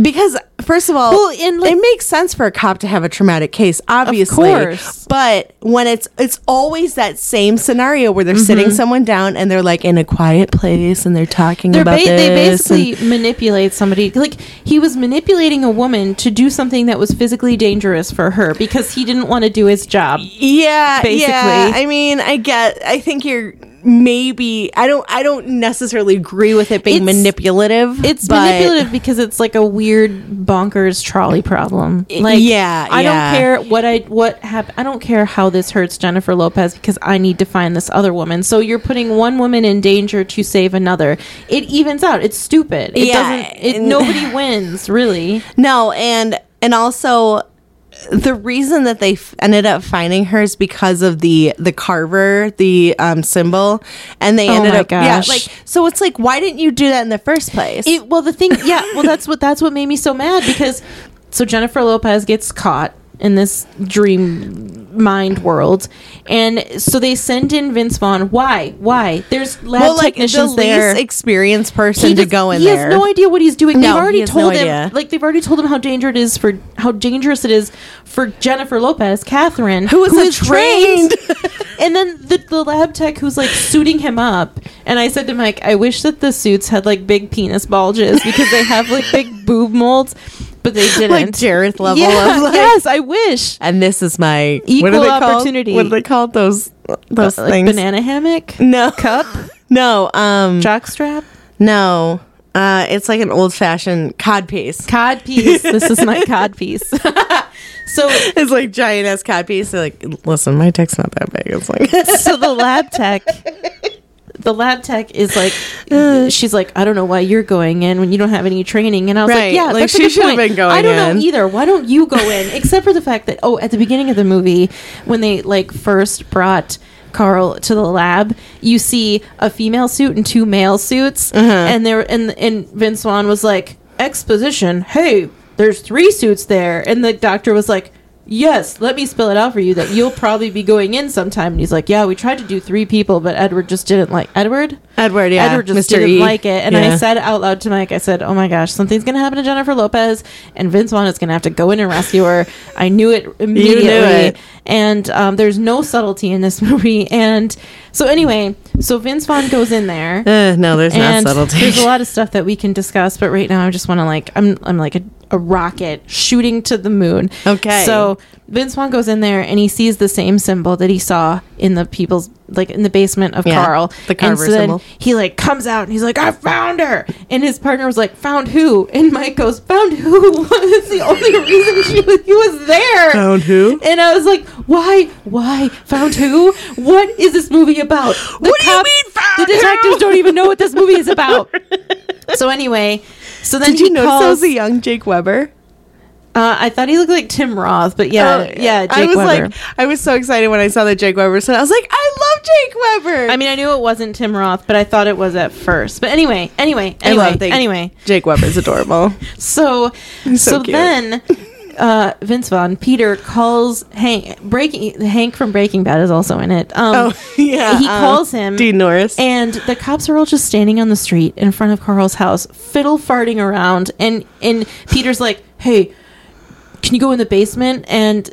because first of all, well, in, like, it makes sense for a cop to have a traumatic case, obviously. Of course. But when it's it's always that same scenario where they're mm-hmm. sitting someone down and they're like in a quiet place and they're talking they're about ba- this. They basically and- manipulate somebody. Like, he was manipulating a woman to do something that was physically dangerous for her because he didn't want to do his job. Yeah, basically. Yeah. I mean, I get. I think you're. Maybe I don't. I don't necessarily agree with it being it's, manipulative. It's manipulative because it's like a weird, bonkers trolley problem. Like, yeah, I yeah. don't care what I what happened. I don't care how this hurts Jennifer Lopez because I need to find this other woman. So you're putting one woman in danger to save another. It evens out. It's stupid. It yeah, doesn't. It, nobody wins, really. No, and and also. The reason that they f- ended up finding her is because of the the carver, the um, symbol, and they oh ended my up gosh. yeah. Like, so it's like, why didn't you do that in the first place? It, well, the thing, yeah, well, that's what that's what made me so mad because so Jennifer Lopez gets caught in this dream mind world, and so they send in Vince Vaughn. Why? Why? There's lab well, like, technicians the there. Least experienced person he to does, go in he there. He has no idea what he's doing. No, they've already told no him. Idea. Like they've already told him how dangerous it is for how dangerous it is for Jennifer Lopez, Catherine, who, who is trained. And then the, the lab tech who's like suiting him up. And I said to Mike, I wish that the suits had like big penis bulges because they have like big boob molds. But they didn't. Like Jareth level yeah, of like, yes, I wish. And this is my equal what opportunity. Called? What do they call those those uh, like things? Banana hammock? No. Cup? No. Um, Jockstrap? No. Uh, it's like an old fashioned codpiece. Codpiece. This is my codpiece. So it's like giant ass codpiece. They're like, listen, my tech's not that big. It's like so the lab tech. The lab tech is like, uh, she's like, I don't know why you're going in when you don't have any training. And I was right. like, yeah, like that's she should have been going in. I don't in. know either. Why don't you go in? Except for the fact that, oh, at the beginning of the movie, when they like first brought Carl to the lab, you see a female suit and two male suits, uh-huh. and there and and Vince Vaughn was like, exposition. Hey, there's three suits there, and the doctor was like. Yes, let me spell it out for you that you'll probably be going in sometime. And he's like, yeah, we tried to do three people, but Edward just didn't like Edward. Edward, yeah. Edward just Mister didn't e. like it. And yeah. I said out loud to Mike, I said, oh my gosh, something's going to happen to Jennifer Lopez and Vince Vaughn is going to have to go in and rescue her. I knew it immediately. You knew it. And um, there's no subtlety in this movie. And so anyway, so Vince Vaughn goes in there. Uh, no, there's not subtlety. There's a lot of stuff that we can discuss, but right now I just want to like, I'm I'm like a a rocket shooting to the moon. Okay. So Vince Vaughn goes in there and he sees the same symbol that he saw in the people's, like in the basement of yeah, Carl. The Carver and so symbol. He like comes out and he's like, I found her. And his partner was like, found who? And Mike goes, found who? That's the only reason she was, he was there. Found who? And I was like, why? Why? Found who? What is this movie about? The what cop, do you mean found The detectives who? Don't even know what this movie is about. So anyway, so then did you notice that was a young Jake Weber? Uh, I thought he looked like Tim Roth, but yeah, uh, yeah. Jake I was Weber. like, I was so excited when I saw that Jake Weber said, I was like, I love Jake Weber. I mean, I knew it wasn't Tim Roth, but I thought it was at first. But anyway, anyway, anyway, I love anyway. Jake Weber's adorable. so, so, so then, uh, Vince Vaughn, Peter calls Hank. Breaking Hank from Breaking Bad is also in it. Um, oh yeah, he um, calls him Dean Norris, and the cops are all just standing on the street in front of Carl's house, fiddle farting around, and and Peter's like, hey. Can you go in the basement? And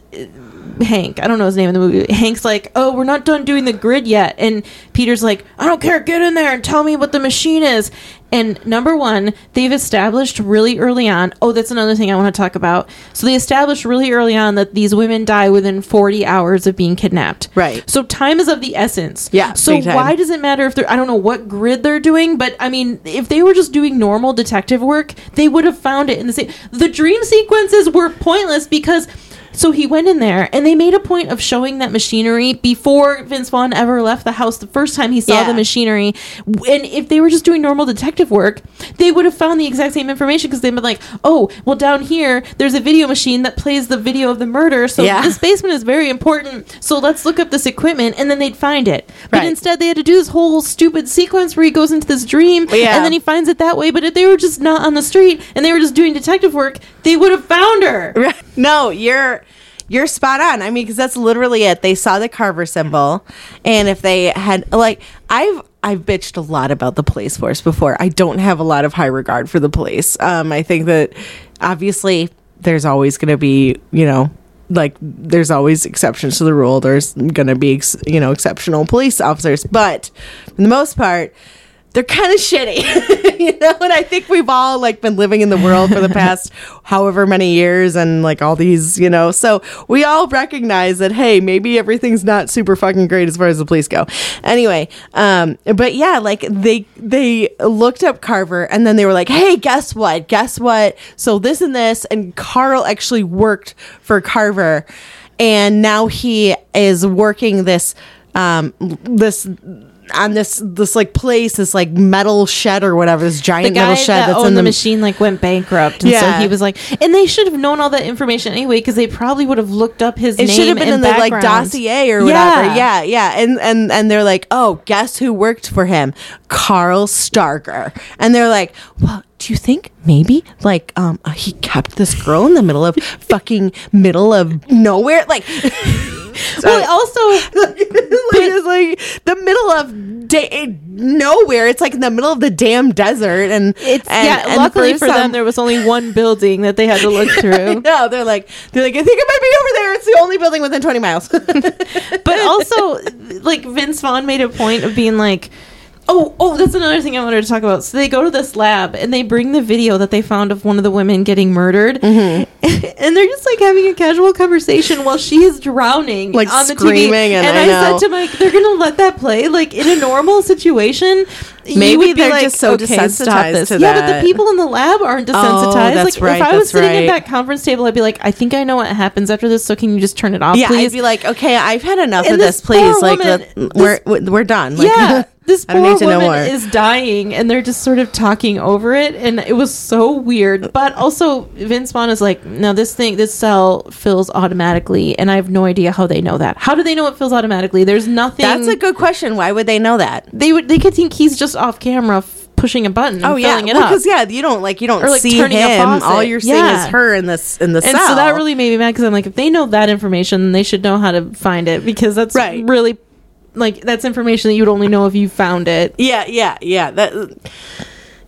Hank, I don't know his name in the movie. Hank's like, oh, we're not done doing the grid yet. And Peter's like, I don't care. Get in there and tell me what the machine is. And number one, they've established really early on. Oh, that's another thing I want to talk about. So they established really early on that these women die within forty hours of being kidnapped. Right. So time is of the essence. Yeah. So why does it matter if they're, I don't know what grid they're doing, but I mean, if they were just doing normal detective work, they would have found it in the same. The dream sequences were pointless because So he went in there, and they made a point of showing that machinery before Vince Vaughn ever left the house. The first time he saw yeah. the machinery, and if they were just doing normal detective work, they would have found the exact same information, because they'd been like, oh, well, down here, there's a video machine that plays the video of the murder, so yeah. this basement is very important, so let's look up this equipment, and then they'd find it. But right. instead, they had to do this whole stupid sequence where he goes into this dream, yeah. and then he finds it that way, but if they were just not on the street, and they were just doing detective work, they would have found her. Right. No, you're... You're spot on. I mean, because that's literally it. They saw the Carver symbol, and if they had, like, I've I've bitched a lot about the police force before. I don't have a lot of high regard for the police. Um, I think that obviously there's always going to be, you know, like there's always exceptions to the rule. There's going to be, ex- you know, exceptional police officers, but for the most part, they're kind of shitty, you know, and I think we've all, like, been living in the world for the past however many years, and, like, all these, you know, so we all recognize that, hey, maybe everything's not super fucking great as far as the police go. Anyway, um, but, yeah, like, they they looked up Carver, and then they were like, hey, guess what, guess what, so this and this, and Carl actually worked for Carver, and now he is working this, um, this... on this this like place, this like metal shed or whatever, this giant metal shed that that's in the, the machine like went bankrupt, and yeah. so he was like, and they should have known all that information anyway, because they probably would have looked up his it name. It should have been in background. The like dossier or whatever. Yeah, yeah, yeah. And and and they're like, oh, guess who worked for him? Carl Starger. And they're like, well, do you think maybe like um uh, he kept this girl in the middle of fucking middle of nowhere, like. So well, also, it's like the middle of da- nowhere. It's like in the middle of the damn desert, and it's and, yeah. And luckily for, for some, them, there was only one building that they had to look through. No, they're like they're like I think it might be over there. It's the only building within twenty miles. But also, like Vince Vaughn made a point of being like. Oh, oh, that's another thing I wanted to talk about. So they go to this lab, and they bring the video that they found of one of the women getting murdered. Mm-hmm. And they're just, like, having a casual conversation while she is drowning, like, on the screaming T V. And, and I, I know. said to Mike, they're going to let that play? Like, in a normal situation, maybe you would be they're like, just so okay, desensitized to that. Yeah, but the people in the lab aren't desensitized. Oh, that's like, right, if I was sitting right. at that conference table, I'd be like, I think I know what happens after this, so can you just turn it off, yeah, please? Yeah, I'd be like, okay, I've had enough and of this, this please. Like, woman, we're, this, we're done. Like, yeah. This poor woman is dying, and they're just sort of talking over it, and it was so weird. But also, Vince Vaughn is like, "No, this thing, this cell fills automatically," and I have no idea how they know that. How do they know it fills automatically? There's nothing. That's a good question. Why would they know that? They would. They could think he's just off camera f- pushing a button. Oh and yeah, filling it well, because yeah, you don't like you don't or, like, see him. All you're seeing yeah. is her in this in the and cell. So that really made me mad, because I'm like, if they know that information, then they should know how to find it, because that's right. really. Like, that's information that you'd only know if you found it. Yeah, yeah, yeah. That,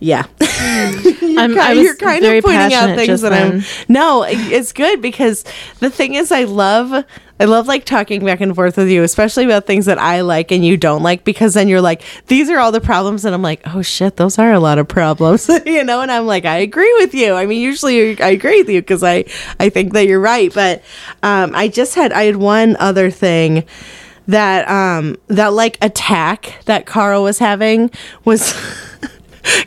yeah. I'm, I was you're kind very of pointing out things that then. I'm. No, it's good, because the thing is, I love. I love, like, talking back and forth with you, especially about things that I like and you don't like, because then you're like, these are all the problems, and I'm like, oh, shit, those are a lot of problems, you know, and I'm like, I agree with you. I mean, usually I agree with you, because I, I think that you're right, but um, I just had, I had one other thing. That um that like attack that Carl was having was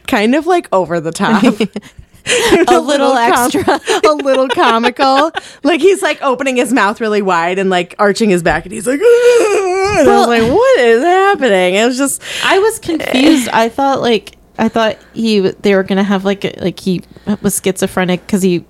kind of like over the top. a, a little, little extra com- a little comical. Like, he's like opening his mouth really wide and like arching his back, and he's like, well, and I was like, what is happening? It was just I was confused. I thought like I thought he they were gonna have like a, like he was schizophrenic, because he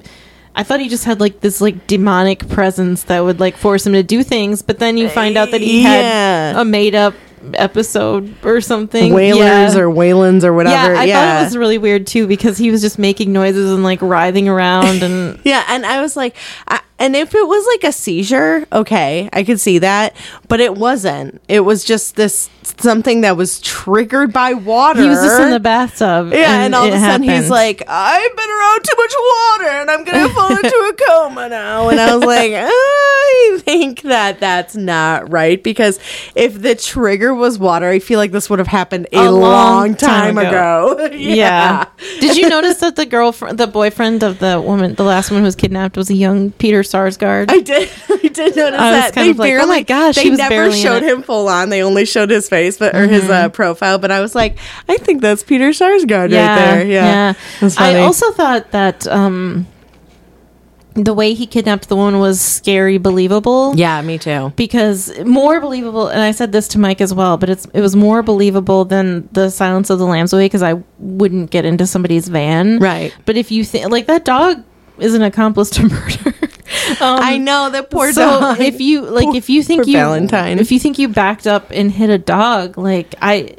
I thought he just had, like, this, like, demonic presence that would, like, force him to do things, but then you find out that he yeah. had a made-up episode or something. Wailers yeah. or Waylons or whatever. Yeah, I yeah. thought it was really weird, too, because he was just making noises and, like, writhing around. and Yeah, and I was like... I- And if it was like a seizure, okay, I could see that, but it wasn't. It was just this something that was triggered by water. He was just in the bathtub. Yeah, and, and all of a sudden happened. He's like, I've been around too much water and I'm going to fall into a coma now. And I was like, I think that that's not right, because if the trigger was water, I feel like this would have happened a, a long, long time, time ago. ago. yeah. yeah. Did you notice that the girlfriend, the boyfriend of the woman, the last woman who was kidnapped was a young Peter Sarsgaard. I did. I did notice I that. They like, barely. Oh my gosh, they never showed him full on. They only showed his face, but or mm-hmm. his uh, profile. But I was like, I think that's Peter Sarsgaard yeah, right there. Yeah. yeah. I also thought that um, the way he kidnapped the woman was scary, believable. Yeah, me too. Because more believable, and I said this to Mike as well, but it's it was more believable than the Silence of the Lambs way, because I wouldn't get into somebody's van. Right. But if you think, like, that dog is an accomplice to murder. um, I know, that poor so dog. If you, like, poor, if you think you, Valentine. If you think you backed up and hit a dog, like, I,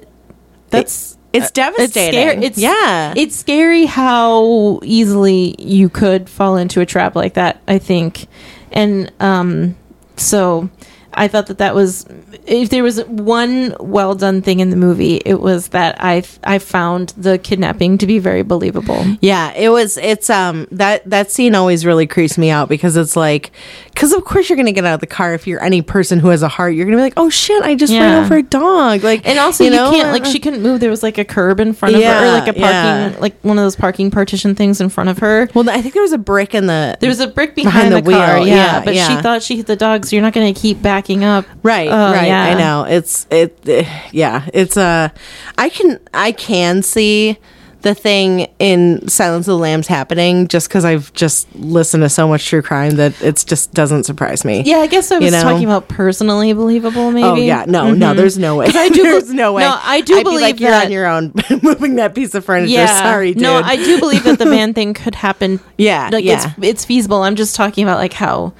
that's... It, It's devastating. It's, scary. it's yeah. It's scary how easily you could fall into a trap like that, I think. And um, so I thought that that was, if there was one well done thing in the movie, it was that I I found the kidnapping to be very believable. Yeah, it was. It's um that that scene always really creeps me out, because it's like, because of course you're gonna get out of the car if you're any person who has a heart. You're gonna be like, oh shit, I just yeah. ran over a dog. Like, and also you, you know, can't, like, she couldn't move. There was like a curb in front of yeah, her, or like a parking, yeah. like one of those parking partition things in front of her. Well, I think there was a brick in the there was a brick behind, behind the, the wheel. Car, yeah, yeah, but yeah. she thought she hit the dog, so you're not gonna keep back. Up right oh, right yeah. I know it's it, it yeah it's uh I can I can see the thing in Silence of the Lambs happening, just because I've just listened to so much true crime that it's just doesn't surprise me. Yeah, I guess I was you know? talking about personally believable, maybe. Oh yeah, no, mm-hmm. no, there's no way. I do, there's no way. No, I do I'd believe be like, you're that, on your own moving that piece of furniture. Yeah, sorry, dude. No, I do believe that the man thing could happen. Yeah, like yeah. it's it's feasible. I'm just talking about like how.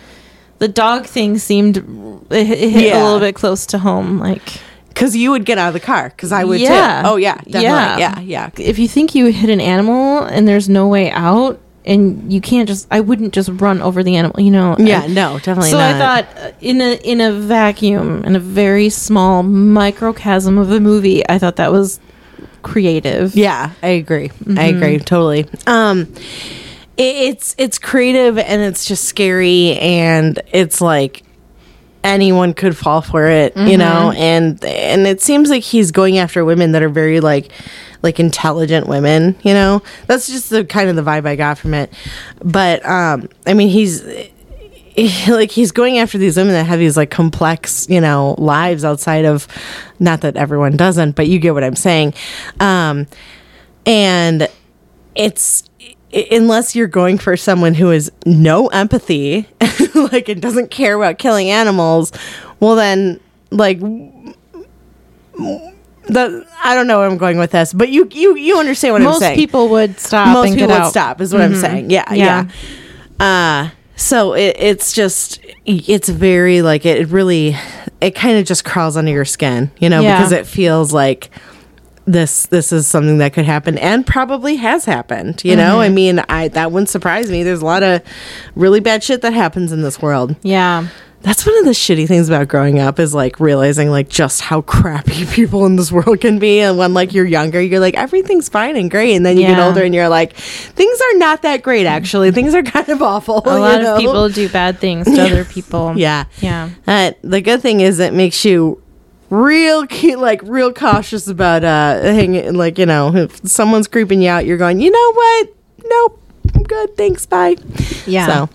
The dog thing seemed it hit yeah. a little bit close to home, like because you would get out of the car, because I would yeah. too. Oh yeah, definitely. yeah, yeah, yeah. If you think you hit an animal and there's no way out, and you can't just, I wouldn't just run over the animal, you know. Yeah, and, no, definitely. So not. I thought in a in a vacuum, in a very small microcosm of the movie, I thought that was creative. Yeah, I agree. Mm-hmm. I agree totally. Um. It's it's creative and it's just scary, and it's like anyone could fall for it, mm-hmm. you know. And and it seems like he's going after women that are very like like intelligent women, you know. That's just the kind of the vibe I got from it. But um, I mean, he's like he's going after these women that have these like complex, you know, lives outside of. Not that everyone doesn't, but you get what I'm saying. Um, and it's. Unless you're going for someone who has no empathy, like, and doesn't care about killing animals, well then, like, the, I don't know where I'm going with this, but you you, you understand what Most I'm saying. Most people would stop. Most and people get would out. stop is what mm-hmm. I'm saying. Yeah, yeah. yeah. Uh, so it, it's just, it's very like it, it really, it kind of just crawls under your skin, you know, yeah. because it feels like. This this is something that could happen and probably has happened, you know? Mm-hmm. I mean, I that wouldn't surprise me. There's a lot of really bad shit that happens in this world. Yeah. That's one of the shitty things about growing up is, like, realizing, like, just how crappy people in this world can be. And when, like, you're younger, you're like, everything's fine and great. And then you yeah. get older and you're like, things are not that great, actually. Things are kind of awful. A lot you know? of people do bad things to other people. Yeah. Yeah. Uh, the good thing is it makes you... real cute, like real cautious about uh hanging, like, you know, if someone's creeping you out, you're going, you know what, nope, I'm good, thanks, bye. Yeah. So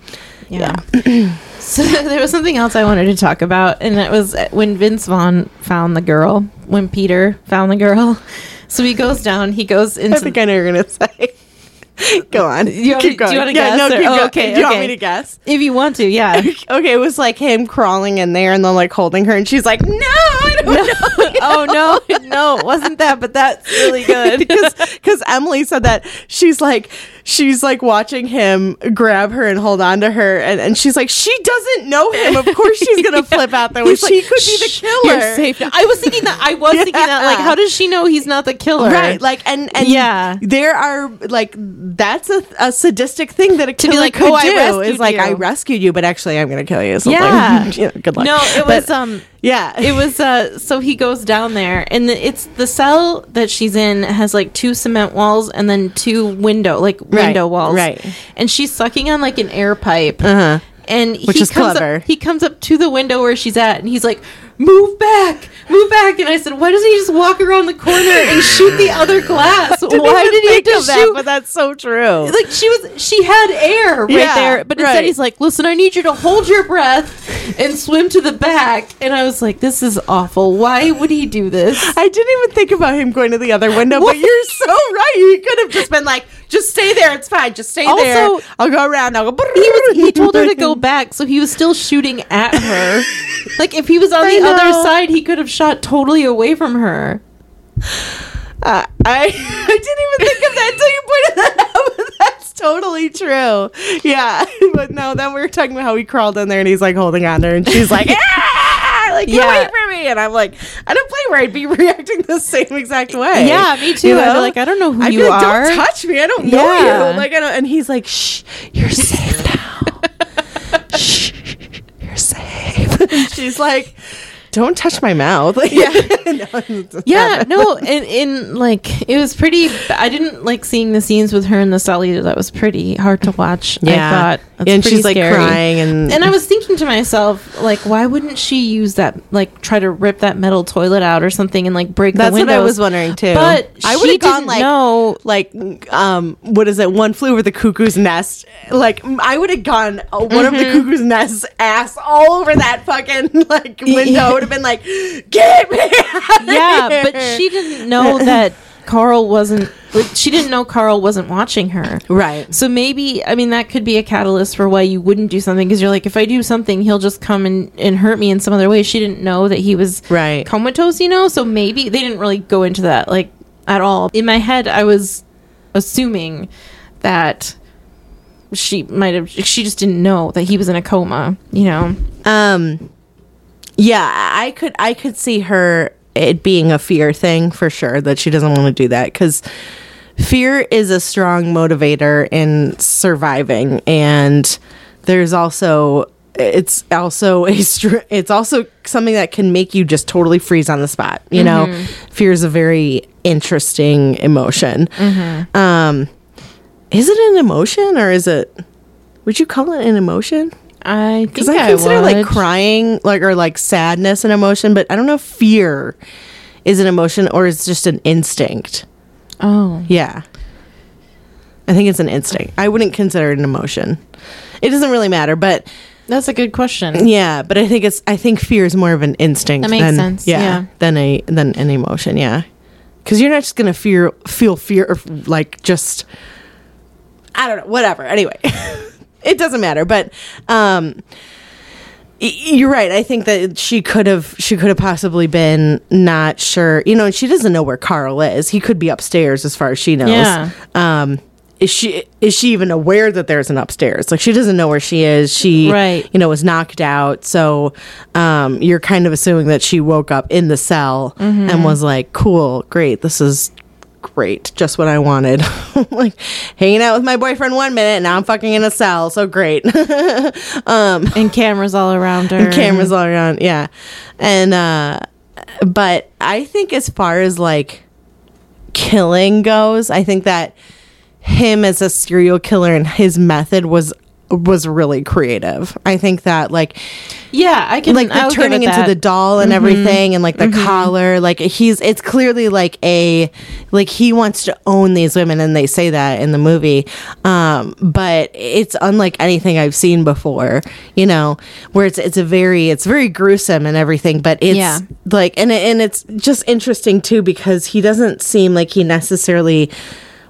yeah, yeah. So there was something else I wanted to talk about, and that was when Vince Vaughn found the girl, when Peter found the girl. So he goes down, he goes into I think I know you're gonna say go on. Do you want keep me, going. Do you want to yeah, guess? No, keep oh, go- okay, do you okay. want me to guess? If you want to, yeah. Okay, it was like him crawling in there and then like holding her, and she's like, no, I don't no. know. Oh, no, no, it wasn't that, but that's really good. Because Emily said that she's like, she's like watching him grab her and hold on to her, and, and she's like, she doesn't know him. Of course she's going to yeah. flip out there. He's she like, could be the killer. You're safe now. I was thinking that. I was yeah. thinking that. Like, how does she know he's not the killer? Right. Like, and, and yeah. there are, like, that's a, a sadistic thing that a killer to be like, could oh, do. It's like, you. I rescued you, but actually I'm going to kill you. So yeah. Like, yeah. Good luck. No, it but, was... um. Yeah, it was. Uh, so he goes down there, and the, it's the cell that she's in has like two cement walls and then two window, like window right, walls. Right. And she's sucking on like an air pipe. Uh huh. And which he is comes clever. Up, he comes up to the window where she's at, and he's like, move back, move back. And I said, why doesn't he just walk around the corner and shoot the other glass? Didn't why did he have to that, shoot? But that's so true. Like she was, she had air right yeah, there. But instead right. he's like, listen, I need you to hold your breath and swim to the back. And I was like, this is awful. Why would he do this? I didn't even think about him going to the other window, but you're so right. He could have just been like, just stay there. It's fine. Just stay also, there. I'll go around. I'll go. He, was, he told her to go back, so he was still shooting at her. Like, if he was on I the know. other side, he could have shot totally away from her. Uh, I, I didn't even think of that until you pointed that out. But that's totally true. Yeah. But no, then we were talking about how he crawled in there, and he's, like, holding on to her, and she's like, ah! Like, get yeah. away from me. And I'm like, I don't play where I'd be reacting the same exact way. Yeah, me too. You know? I'd be like, I don't know who I'd you like, are. Don't touch me. I don't yeah. know you. Like, I don't. And he's like, shh, you're safe now. Shh, you're safe. And she's like, don't touch my mouth. Like, yeah. no, yeah. No. And in like, it was pretty. I didn't like seeing the scenes with her and the cell either. That was pretty hard to watch. Yeah. I thought. That's and she's like scary. crying, and and I was thinking to myself, like, why wouldn't she use that? Like, try to rip that metal toilet out or something, and like break. That's the windows. What I was wondering too. But I would have gone like, know. like, um, what is it? One Flew Over the Cuckoo's Nest. Like, I would have gone uh, one mm-hmm. of the Cuckoo's Nest ass all over that fucking like window. Would have been like, get me out of yeah, here. But she didn't know that. Carl wasn't like, she didn't know Carl wasn't watching her, right? So maybe, I mean, that could be a catalyst for why you wouldn't do something, because you're like, if I do something, he'll just come and, and hurt me in some other way. She didn't know that he was right comatose, you know. So maybe they didn't really go into that like at all. In my head, I was assuming that she might have she just didn't know that he was in a coma, you know. um yeah I could I could see her it being a fear thing for sure, that she doesn't want to do that, because fear is a strong motivator in surviving, and there's also it's also a str- it's also something that can make you just totally freeze on the spot, you mm-hmm. know. Fear is a very interesting emotion. Mm-hmm. Um is it an emotion, or is it would you call it an emotion? I think I, I consider would. like crying, like or like sadness an emotion, but I don't know if fear is an emotion or it's just an instinct. Oh, yeah, I think it's an instinct. I wouldn't consider it an emotion. It doesn't really matter, but that's a good question. Yeah, but I think it's I think fear is more of an instinct. That makes than, sense. Yeah, yeah, than a than an emotion. Yeah, because you're not just gonna fear feel fear or like just I don't know whatever. Anyway. It doesn't matter, but um, y- you're right. I think that she could have she could have possibly been not sure. You know, she doesn't know where Carl is. He could be upstairs, as far as she knows. Yeah. Um, is she is she even aware that there's an upstairs? Like, she doesn't know where she is. She right. you know, was knocked out. So um, you're kind of assuming that she woke up in the cell mm-hmm. and was like, "Cool, great, this is." Great, just what I wanted. Like, hanging out with my boyfriend one minute, and now I'm fucking in a cell, so great. um and cameras all around her and cameras and- all around yeah and uh but I think as far as like killing goes, I think that him as a serial killer and his method was was really creative. I think that like yeah I can like the turning into that. The doll and mm-hmm. everything, and like the mm-hmm. collar, like he's it's clearly like a like he wants to own these women, and they say that in the movie, um but it's unlike anything I've seen before, you know, where it's it's a very it's very gruesome and everything, but it's yeah. like and and it's just interesting too, because he doesn't seem like he necessarily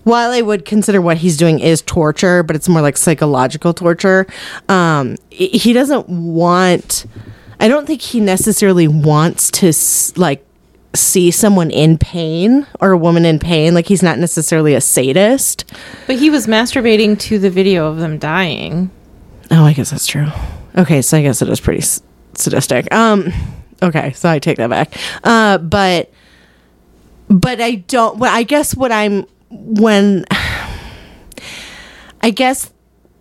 while I would consider what he's doing is torture, but it's more like psychological torture. Um, he doesn't want, I don't think he necessarily wants to s- like see someone in pain or a woman in pain. Like, he's not necessarily a sadist. But he was masturbating to the video of them dying. Oh, I guess that's true. Okay, so I guess it is pretty s- sadistic. Um, okay, so I take that back. Uh, but, but I don't, well, I guess what I'm, When I guess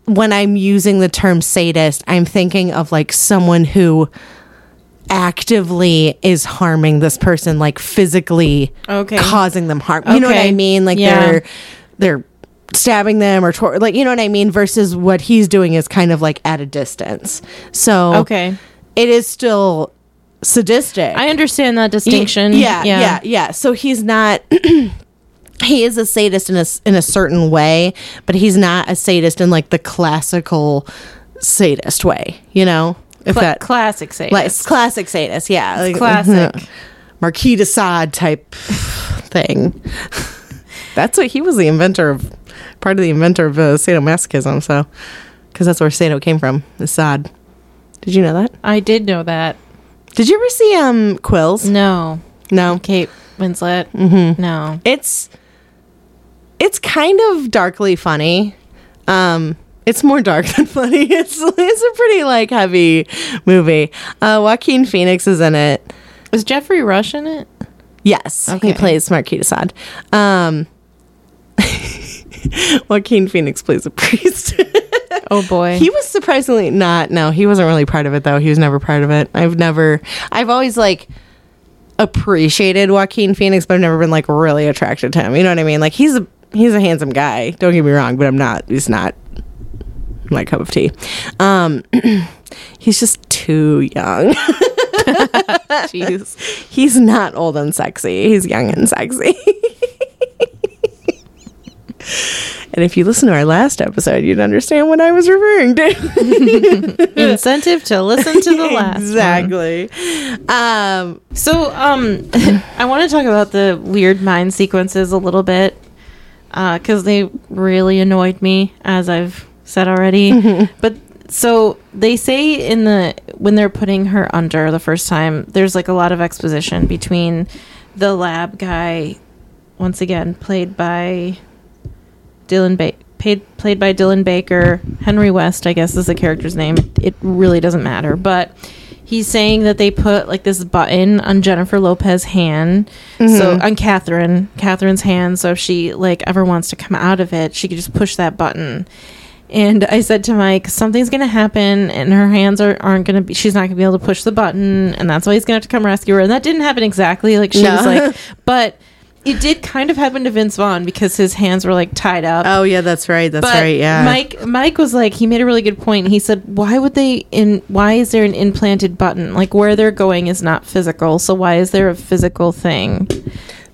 when I'm using the term sadist, I'm thinking of like someone who actively is harming this person, like physically okay. causing them harm. You okay. know what I mean? Like yeah. they're they're stabbing them or tor- like you know what I mean. Versus what he's doing is kind of like at a distance. So okay, it is still sadistic. I understand that distinction. Yeah, yeah, yeah. yeah. So he's not... He is a sadist in a, in a certain way, but he's not a sadist in, like, the classical sadist way, you know? If Cla- that, classic sadist. Like, classic sadist, yeah. Like, classic. Marquis de Sade type thing. That's what he was the inventor of, part of the inventor of uh, sadomasochism, so, because that's where Sado came from, is Sade. Did you know that? I did know that. Did you ever see um Quills? No. No? Kate Winslet? Mm-hmm. No. It's... It's kind of darkly funny. Um, it's more dark than funny. It's it's a pretty like heavy movie. Uh, Joaquin Phoenix is in it. Is Jeffrey Rush in it? Yes, okay. He plays Marquis de Sade. Um, Joaquin Phoenix plays a priest. Oh boy, he was surprisingly not. No, he wasn't really part of it though. He was never part of it. I've never. I've always like. appreciated Joaquin Phoenix, but I've never been like really attracted to him. You know what I mean? Like he's a. He's a handsome guy. Don't get me wrong, but I'm not. He's not my cup of tea. Um, he's just too young. Jeez, he's not old and sexy. He's young and sexy. And if you listen to our last episode, you'd understand what I was referring to. Incentive to listen to the last exactly. one. Um, so um, I want to talk about the weird mind sequences a little bit. Because uh, they really annoyed me, as I've said already. Mm-hmm. But so they say in the when they're putting her under the first time, there's like a lot of exposition between the lab guy, once again played by Dylan Ba- paid, played by Dylan Baker, Henry West, I guess is the character's name. It really doesn't matter, but. He's saying that they put like this button on Jennifer Lopez's hand, mm-hmm. so on Catherine, Catherine's hand. So if she like ever wants to come out of it, she could just push that button. And I said to Mike, something's going to happen, and her hands are, aren't going to be. She's not going to be able to push the button, and that's why he's going to have to come rescue her. And that didn't happen exactly like she no. was like, but. It did kind of happen to Vince Vaughn because his hands were like tied up. Oh yeah, that's right. That's but right. Yeah. Mike Mike was like, he made a really good point. He said, why would they in why is there an implanted button? Like where they're going is not physical. So why is there a physical thing?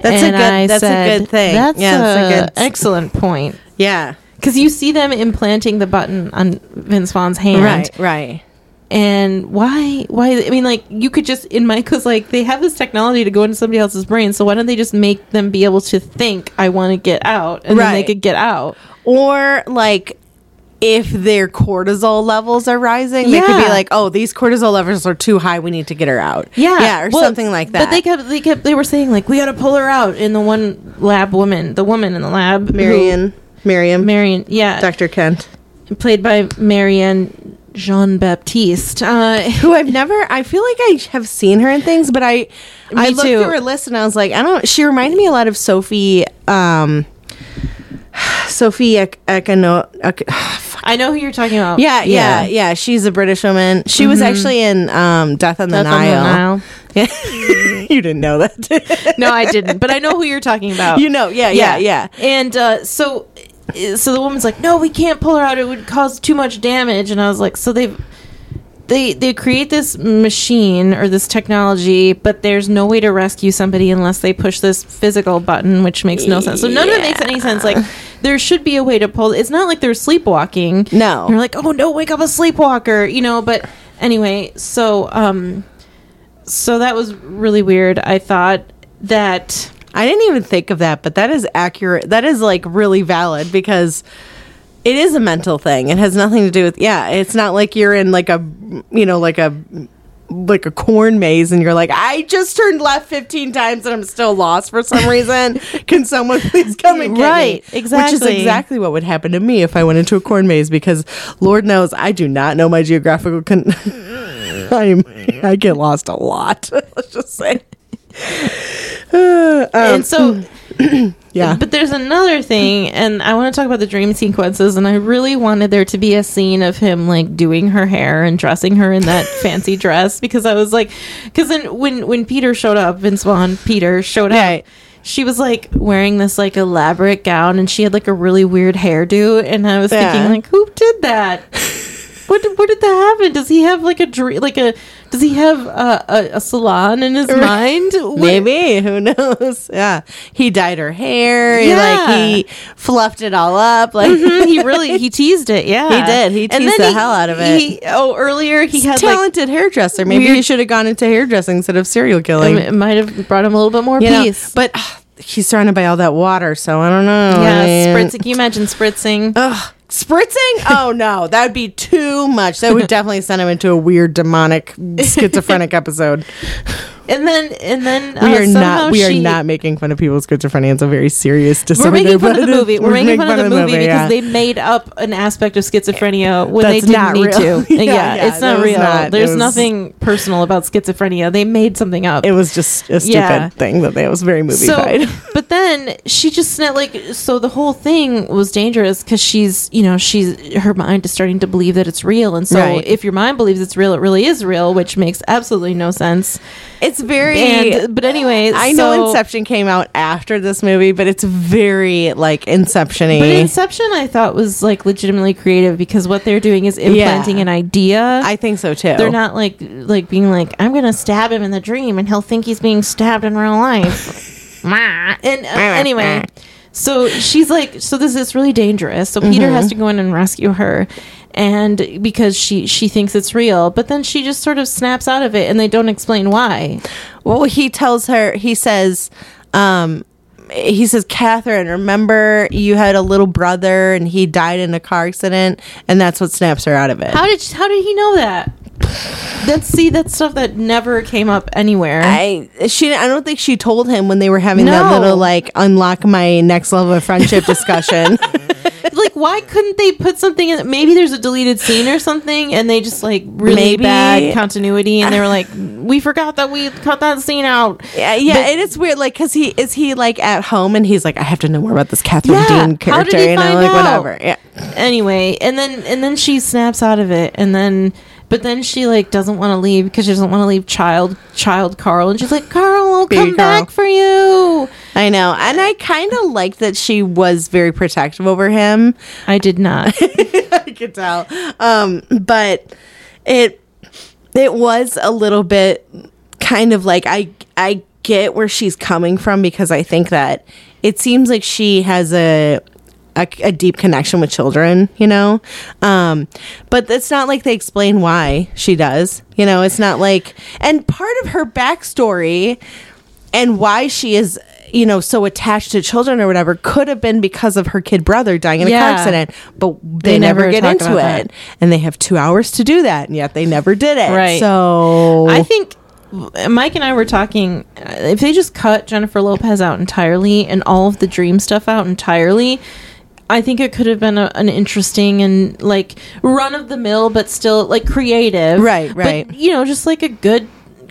That's and a good I that's said, a good thing. That's, yeah, that's a, a good excellent point. Yeah. Because you see them implanting the button on Vince Vaughn's hand. Right, right. And why why I mean like you could just in Michael's like they have this technology to go into somebody else's brain, so why don't they just make them be able to think I want to get out and right. then they could get out, or like if their cortisol levels are rising yeah. they could be like, oh, these cortisol levels are too high, we need to get her out yeah yeah or well, something like that. But they kept they kept they were saying like we got to pull her out, and the one lab woman the woman in the lab Marion who, Miriam Marion yeah Doctor Kent played by Marianne Jean-Baptiste uh who I've never I feel like I have seen her in things, but I me I looked too. through her list and I was like I don't she reminded me a lot of Sophie um Sophie Ek- Ekano Ek- oh, I know who you're talking about yeah yeah yeah, yeah she's a British woman. She mm-hmm. was actually in um Death on the Death Nile, on the Nile. Yeah. You didn't know that. No, I didn't, but I know who you're talking about, you know. Yeah yeah yeah, yeah. And uh so So the woman's like, no, we can't pull her out. It would cause too much damage. And I was like, so they've, they they create this machine or this technology, but there's no way to rescue somebody unless they push this physical button, which makes no sense. So none yeah. of it makes any sense. Like, there should be a way to pull. It's not like they're sleepwalking. No. They're like, oh, no, wake up a sleepwalker, you know. But anyway, so um, so that was really weird. I thought that... I didn't even think of that, but that is accurate. That is like really valid because it is a mental thing. It has nothing to do with yeah. It's not like you're in like a you know like a like a corn maze and you're like I just turned left fifteen times and I'm still lost for some reason. Can someone please come and get right, me? Right, exactly. Which is exactly what would happen to me if I went into a corn maze because Lord knows I do not know my geographical. Con- I'm I get lost a lot. Let's just say. Uh, um, and so yeah, but there's another thing, and I want to talk about the dream sequences, and I really wanted there to be a scene of him like doing her hair and dressing her in that fancy dress, because I was like, because then when when Peter showed up, Vince Vaughn Peter showed up right. She was like wearing this like elaborate gown and she had like a really weird hairdo, and I was yeah. thinking like who did that? What did, what did that happen? Does he have like a dream, like a Does he have uh, a, a salon in his mind? Maybe. Who knows? Yeah. He dyed her hair. Yeah. Like, he fluffed it all up. Like mm-hmm. He really, he teased it. Yeah. He did. He teased the he, hell out of it. He, oh, earlier he He's had a talented like, hairdresser. Maybe weird. He should have gone into hairdressing instead of serial killing. It might have brought him a little bit more you peace. Know, but... Uh, he's surrounded by all that water, so I don't know. Yeah, and spritzing. Can you imagine spritzing? Ugh. Spritzing? Oh, no. That would be too much. That would definitely send him into a weird, demonic, schizophrenic episode. And then... and then uh, we are not We she, are not making fun of people's schizophrenia. It's a very serious disorder. We're making fun of the movie. We're, we're making fun, fun of the movie, movie because yeah. they made up an aspect of schizophrenia when That's they didn't need real. to. yeah, yeah, yeah, it's not real. Not, There's was, nothing personal about schizophrenia. They made something up. It was just a stupid yeah. thing that they was very movie-fied. So, but then she just... like So the whole thing was dangerous because she's, you know, she's her mind is starting to believe that it's real. And so right. if your mind believes it's real, it really is real, which makes absolutely no sense. It's It's very, and, but anyways, I so, know Inception came out after this movie, but it's very like Inception-y. But Inception, I thought, was like legitimately creative because what they're doing is implanting yeah. an idea. I think so too. They're not like like being like, I'm gonna stab him in the dream and he'll think he's being stabbed in real life. And uh, anyway, so she's like, so this is really dangerous. So Peter mm-hmm. has to go in and rescue her. And because she, she thinks it's real, but then she just sort of snaps out of it and they don't explain why. Well, he tells her, he says, um, he says, Catherine, remember you had a little brother and he died in a car accident, and that's what snaps her out of it. How did, how did he know that? That's see that's stuff that never came up anywhere. I she I don't think she told him when they were having no. that little like unlock my next level of friendship discussion. Like, why couldn't they put something in? Maybe there's a deleted scene or something, and they just like really maybe. bad continuity, and they were like, we forgot that we cut that scene out. Yeah, yeah, but, and it's weird, like, because he is he like at home, and he's like, I have to know more about this Catherine yeah, Dean character, how did he you know, find like out? Whatever. Yeah. Anyway, and then and then she snaps out of it, and then. But then she like doesn't want to leave because she doesn't want to leave child child Carl, and she's like, Carl, I'll Baby come Carl. back for you. I know, and I kind of liked that she was very protective over him. I did not. I could tell, um, but it it was a little bit kind of like I I get where she's coming from because I think that it seems like she has a. A, a deep connection with children, you know, um, but it's not like they explain why she does, you know, it's not like, and part of her backstory and why she is, you know, so attached to children or whatever could have been because of her kid brother dying in a yeah. car accident, but they, they never, never get into it that. And they have two hours to do that, and yet they never did it. Right. So I think Mike and I were talking, if they just cut Jennifer Lopez out entirely and all of the dream stuff out entirely, I think it could have been a, an interesting and like run of the mill, but still like creative. Right, right. But, you know, just like a good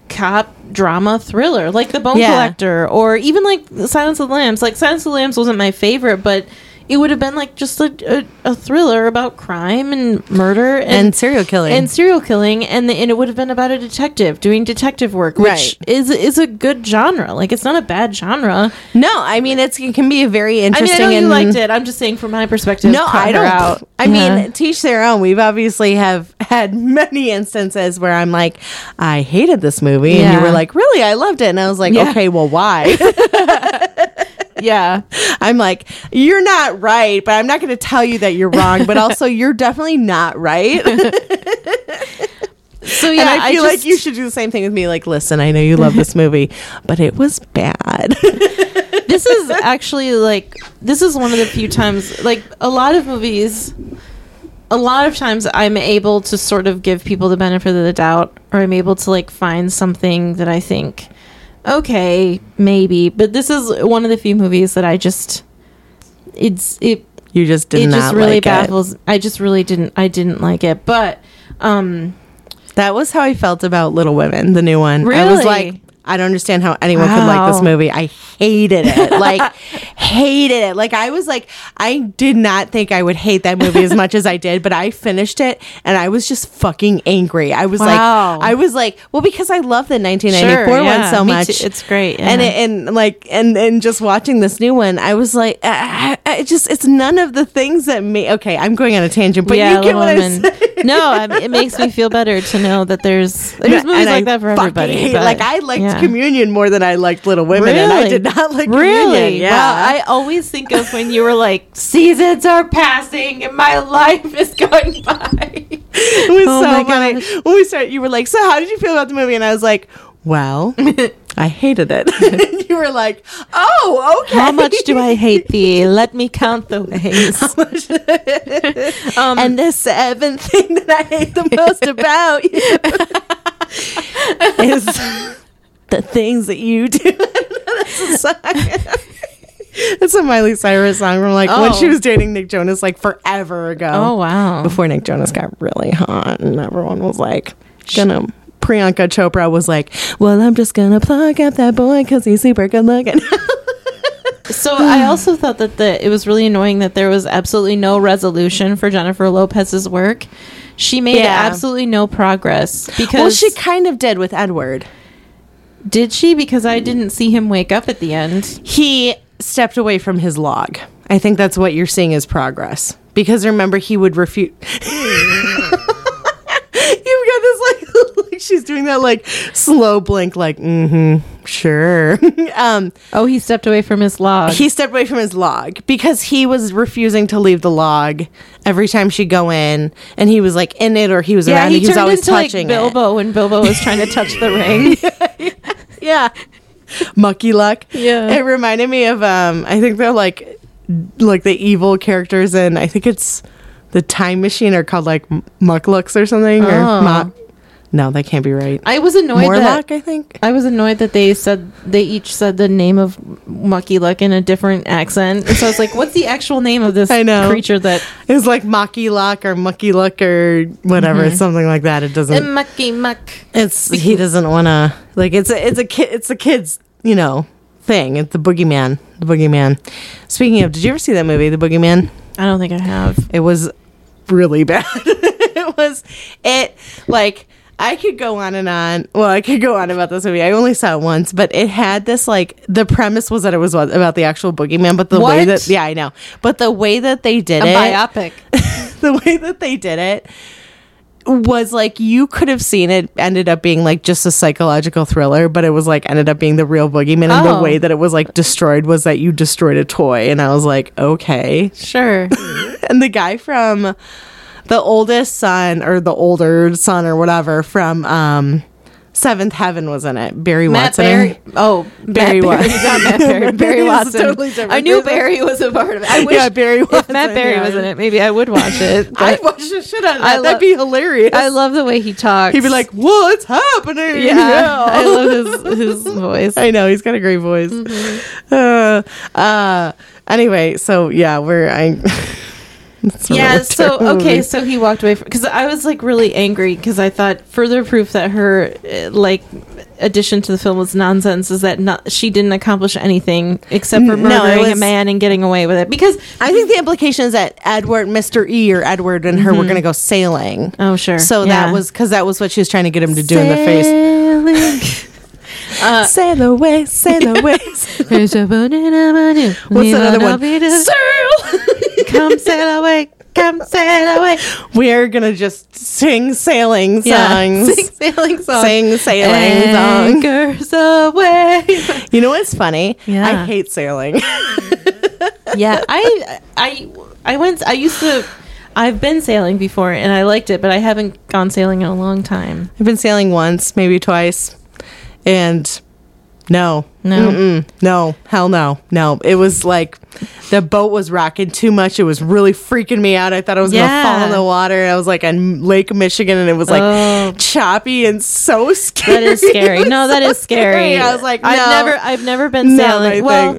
cop drama thriller, like The Bone yeah. Collector, or even like Silence of the Lambs. Like Silence of the Lambs wasn't my favorite, but it would have been like just a, a, a thriller about crime and murder and, and serial killing and serial killing. And, the, and it would have been about a detective doing detective work, which right. is, is a good genre. Like, it's not a bad genre. No, I mean, it's, it can be a very interesting. I mean, I know you liked it. I'm just saying from my perspective. No, I don't. Out. I yeah. mean, teach their own. We've obviously have had many instances where I'm like, I hated this movie. Yeah. And you were like, really? I loved it. And I was like, yeah. okay, well, why? Yeah. I'm like, you're not right, but I'm not going to tell you that you're wrong, but also you're definitely not right. So yeah, and I feel I just, like you should do the same thing with me. Like, listen, I know you love this movie, but it was bad. This is actually like, this is one of the few times, like a lot of movies, a lot of times I'm able to sort of give people the benefit of the doubt, or I'm able to like find something that I think, okay, maybe, but this is one of the few movies that I just it's it you just did it not just really like baffles it. I just really didn't I didn't like it, but um that was how I felt about Little Women, the new one. Really? I was like, I don't understand how anyone wow. could like this movie. I hated it. Like, hated it. Like, I was like, I did not think I would hate that movie as much as I did, but I finished it and I was just fucking angry. I was wow. like, I was like, well, because I love the nineteen ninety-four sure, yeah. one so much. It's great. Yeah. And it, and like, and, and just watching this new one, I was like, I, I, I just, it's none of the things that me, okay, I'm going on a tangent, but yeah, you get what I'm saying. No, I mean, it makes me feel better to know that there's there's and, movies and like I that for everybody. But, like I liked yeah. Communion more than I liked Little Women, really? And I did not like really? Communion. Yeah, wow, I always think of when you were like, seasons are passing and my life is going by. It was oh so funny. Gosh. When we started, you were like, so how did you feel about the movie? And I was like, well, I hated it. And you were like, oh, okay. How much do I hate thee? Let me count the ways. um, and the seventh thing that I hate the most about you is the things that you do. That's a suck. It's a Miley Cyrus song from like oh. when she was dating Nick Jonas like forever ago. Oh, wow. Before Nick Jonas got really hot and everyone was like, gonna. Priyanka Chopra was like, well, I'm just gonna plug up that boy because he's super good looking. So I also thought that the, it was really annoying that there was absolutely no resolution for Jennifer Lopez's work. She made yeah. absolutely no progress because well, she kind of did with Edward. Did she? Because I didn't see him wake up at the end. He stepped away from his log. I think that's what you're seeing as progress. Because remember, he would refuse. You've got this, like, like, she's doing that, like, slow blink, like, mm-hmm, sure. um, oh, he stepped away from his log. He stepped away from his log because he was refusing to leave the log every time she'd go in, and he was, like, in it, or he was yeah, around he it. He was always into, touching like, Bilbo it. When Bilbo was trying to touch the ring. yeah. yeah. Mucky luck. Yeah. It reminded me of, um, I think they're, like, like, the evil characters in, I think it's... The Time Machine are called like Mucklucks or something. Oh. Or Mo- no, that can't be right. I was annoyed Morlock, that I think I was annoyed that they said they each said the name of Mucky Luck in a different accent. And so I was like, "What's the actual name of this I know. creature?" That it was like Mucky Luck or Mucky Luck or whatever, mm-hmm. something like that. It doesn't and Mucky Muck. It's he doesn't want to like it's a, it's a kid it's a kid's you know thing. It's the Boogeyman. The Boogeyman. Speaking of, did you ever see that movie, The Boogeyman? I don't think I have. It was. Really bad. It was it like I could go on and on. Well, I could go on about this movie. I only saw it once, but it had this like the premise was that it was about the actual boogeyman, but the what? way that yeah, I know, but the way that they did a it, biopic. The way that they did it was like you could have seen it ended up being like just a psychological thriller, but it was like ended up being the real boogeyman, and oh. the way that it was like destroyed was that you destroyed a toy, and I was like, okay, sure. And the guy from the oldest son or the older son or whatever from um Seventh Heaven was in it. Barry Matt Watson. Barry, oh, Barry Watson. Not Matt Barry. Barry Watson. Totally I knew Barry was a part of it. I wish yeah, Barry Watson, if Matt Barry yeah. was in it, maybe I would watch it. I'd watch the shit out of that. Lo- That'd be hilarious. I love the way he talks. He'd be like, what's happening? Yeah, yeah. I love his, his voice. I know. He's got a great voice. Mm-hmm. Uh, uh, anyway, so yeah, we're... I. Yeah, so okay, so he walked away from because I was like really angry because I thought further proof that her like addition to the film was nonsense is that not she didn't accomplish anything except for murdering no, was, a man and getting away with it, because I think the implication is that Edward, Mister E or Edward and her mm-hmm. were going to go sailing. Oh sure. So yeah. that was because that was what she was trying to get him to do sailing. In the face. Uh, sail away, sail away. What's another one? Sail! Come sail away, come sail away. We're gonna just sing sailing songs. Yeah, sing sailing songs. Sing sailing Anchors songs. Away. You know what's funny? Yeah. I hate sailing. yeah, I, I, I went. I used to. I've been sailing before, and I liked it, but I haven't gone sailing in a long time. I've been sailing once, maybe twice. And no, no, Mm-mm. no, hell no, no. It was like the boat was rocking too much. It was really freaking me out. I thought I was yeah. going to fall in the water. I was like on Lake Michigan, and it was like oh. choppy and so scary. That is scary. No, that so is scary. scary. I was like, no, I've never, I've never been sailing. Well,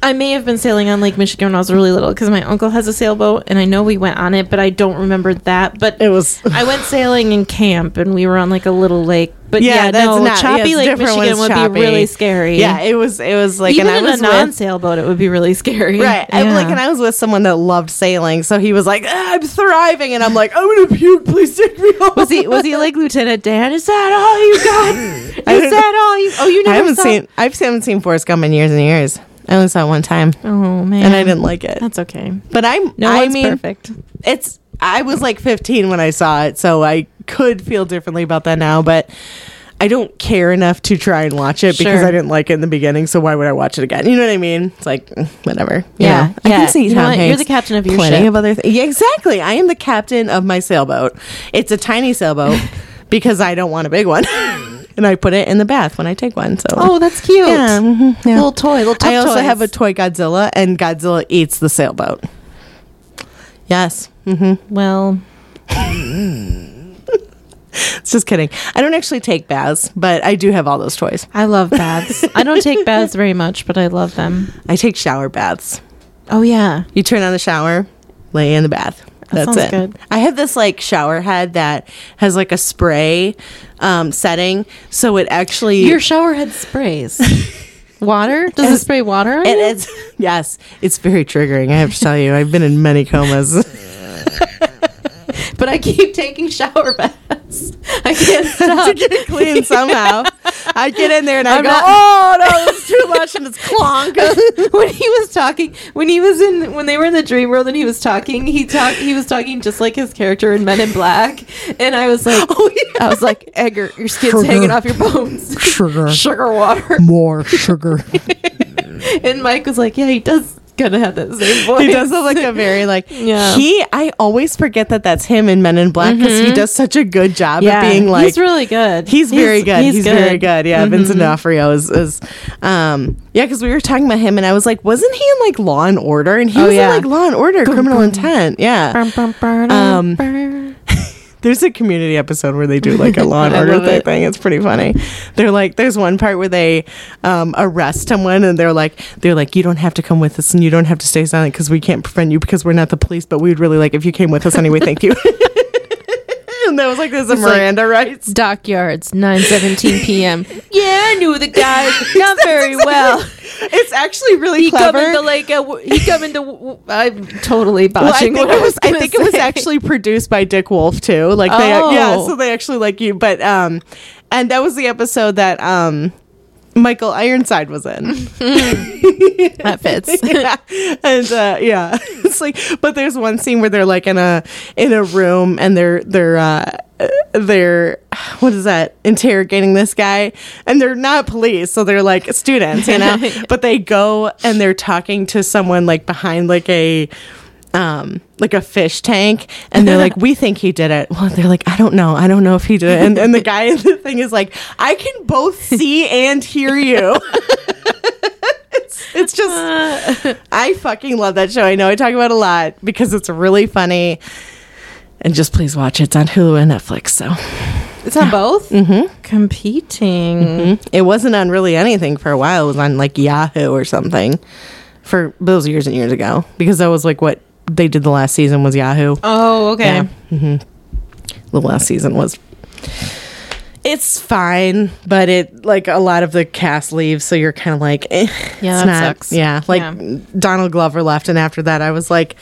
I may have been sailing on Lake Michigan when I was really little because my uncle has a sailboat, and I know we went on it, but I don't remember that. But it was I went sailing in camp, and we were on like a little lake. But yeah, yeah that's no, not, choppy yeah, Lake Michigan would choppy. Be really scary. Yeah, it was. It was like even and I in was a non-sailboat, it would be really scary. Right. Yeah. I'm like, and I was with someone that loved sailing, so he was like, ah, "I'm thriving," and I'm like, "I'm gonna puke. Please take me home." Was he? Was he like Lieutenant Dan? Is that all you got? Is that all you? Oh, you never. I haven't saw- seen. I haven't seen Forrest Gump in years and years. I only saw it one time. Oh man, and I didn't like it. That's okay. But I'm. No, I mean, perfect. It's. I was like fifteen when I saw it, so I could feel differently about that now, but I don't care enough to try and watch it sure. because I didn't like it in the beginning, so why would I watch it again? You know what I mean? It's like, whatever. Yeah. yeah. I can see Tom Hanks. You're the captain of your plenty ship. Of other th- yeah, exactly. I am the captain of my sailboat. It's a tiny sailboat because I don't want a big one. And I put it in the bath when I take one. So oh, that's cute. Yeah. Mm-hmm. Yeah. Little toy. Little toy. I also toys. have a toy Godzilla, and Godzilla eats the sailboat. Yes. Mm-hmm. Well... It's just kidding. I don't actually take baths, but I do have all those toys. I love baths. I don't take baths very much, but I love them. I take shower baths. Oh, yeah. You turn on the shower, lay in the bath. That That's sounds it. Good. I have this like shower head that has like a spray um, setting. So it actually. Your shower head sprays. Water? Does it, it spray water on it, you? It's, yes. It's very triggering. I have to tell you, I've been in many comas. But I keep taking shower baths. I can't stop. To get it clean somehow. I get in there and I I'm go, not- oh, no, it's too much and it's clonk. When he was talking, when he was in, when they were in the dream world and he was talking, he talked, he was talking just like his character in Men in Black. And I was like, oh, yeah. I was like, Edgar, your skin's sugar. hanging off your bones. Sugar. Sugar water. More sugar. And Mike was like, yeah, he does. Gonna have that same voice. He does have like a very like yeah. he I always forget that that's him in Men in Black because mm-hmm. he does such a good job yeah. at being like he's really good he's, he's very good he's, he's good. very good yeah mm-hmm. Vincent D'Onofrio is, is um yeah because we were talking about him and I was like, wasn't he in like Law and Order? And he oh, was yeah. in like Law and Order Criminal Intent. Yeah. Um there's a Community episode where they do like a Law and Order thing, thing. It's pretty funny. They're like, there's one part where they um, arrest someone and they're like, they're like, you don't have to come with us and you don't have to stay silent because we can't prevent you because we're not the police. But we'd really like if you came with us anyway. Thank you. And that was like, there's a Miranda like, rights. Dockyards, nine seventeen p.m. Yeah, I knew the guy not very well. It's actually really he clever. Come into like a, he come into... I'm totally botching well, I think what it was, I, was I think say. It was actually produced by Dick Wolf, too. Like oh. they, yeah, so they actually like you. But, um, and that was the episode that um, Michael Ironside was in. Mm-hmm. That fits. Yeah. And, uh, yeah. It's like, but there's one scene where they're like in a, in a room and they're, they're, uh, they're what is that interrogating this guy and they're not police so they're like students, you know. But they go and they're talking to someone like behind like a um like a fish tank and they're like, we think he did it. Well, they're like, I don't know I don't know if he did it. And, and the guy in the thing is like, I can both see and hear you. It's just uh, I fucking love that show. I know I talk about it a lot because it's really funny. And just please watch it. It's on Hulu and Netflix. So it's on yeah. both? Mm-hmm. Competing. Mm-hmm. It wasn't on really anything for a while. It was on like Yahoo or something for those years and years ago. Because that was like what they did the last season was Yahoo. Oh, okay. Yeah. Mm-hmm. The last season was... It's fine, but it like a lot of the cast leaves, so you're kind of like, eh, yeah, it's that not, sucks. Yeah, like yeah. Donald Glover left, and after that I was like...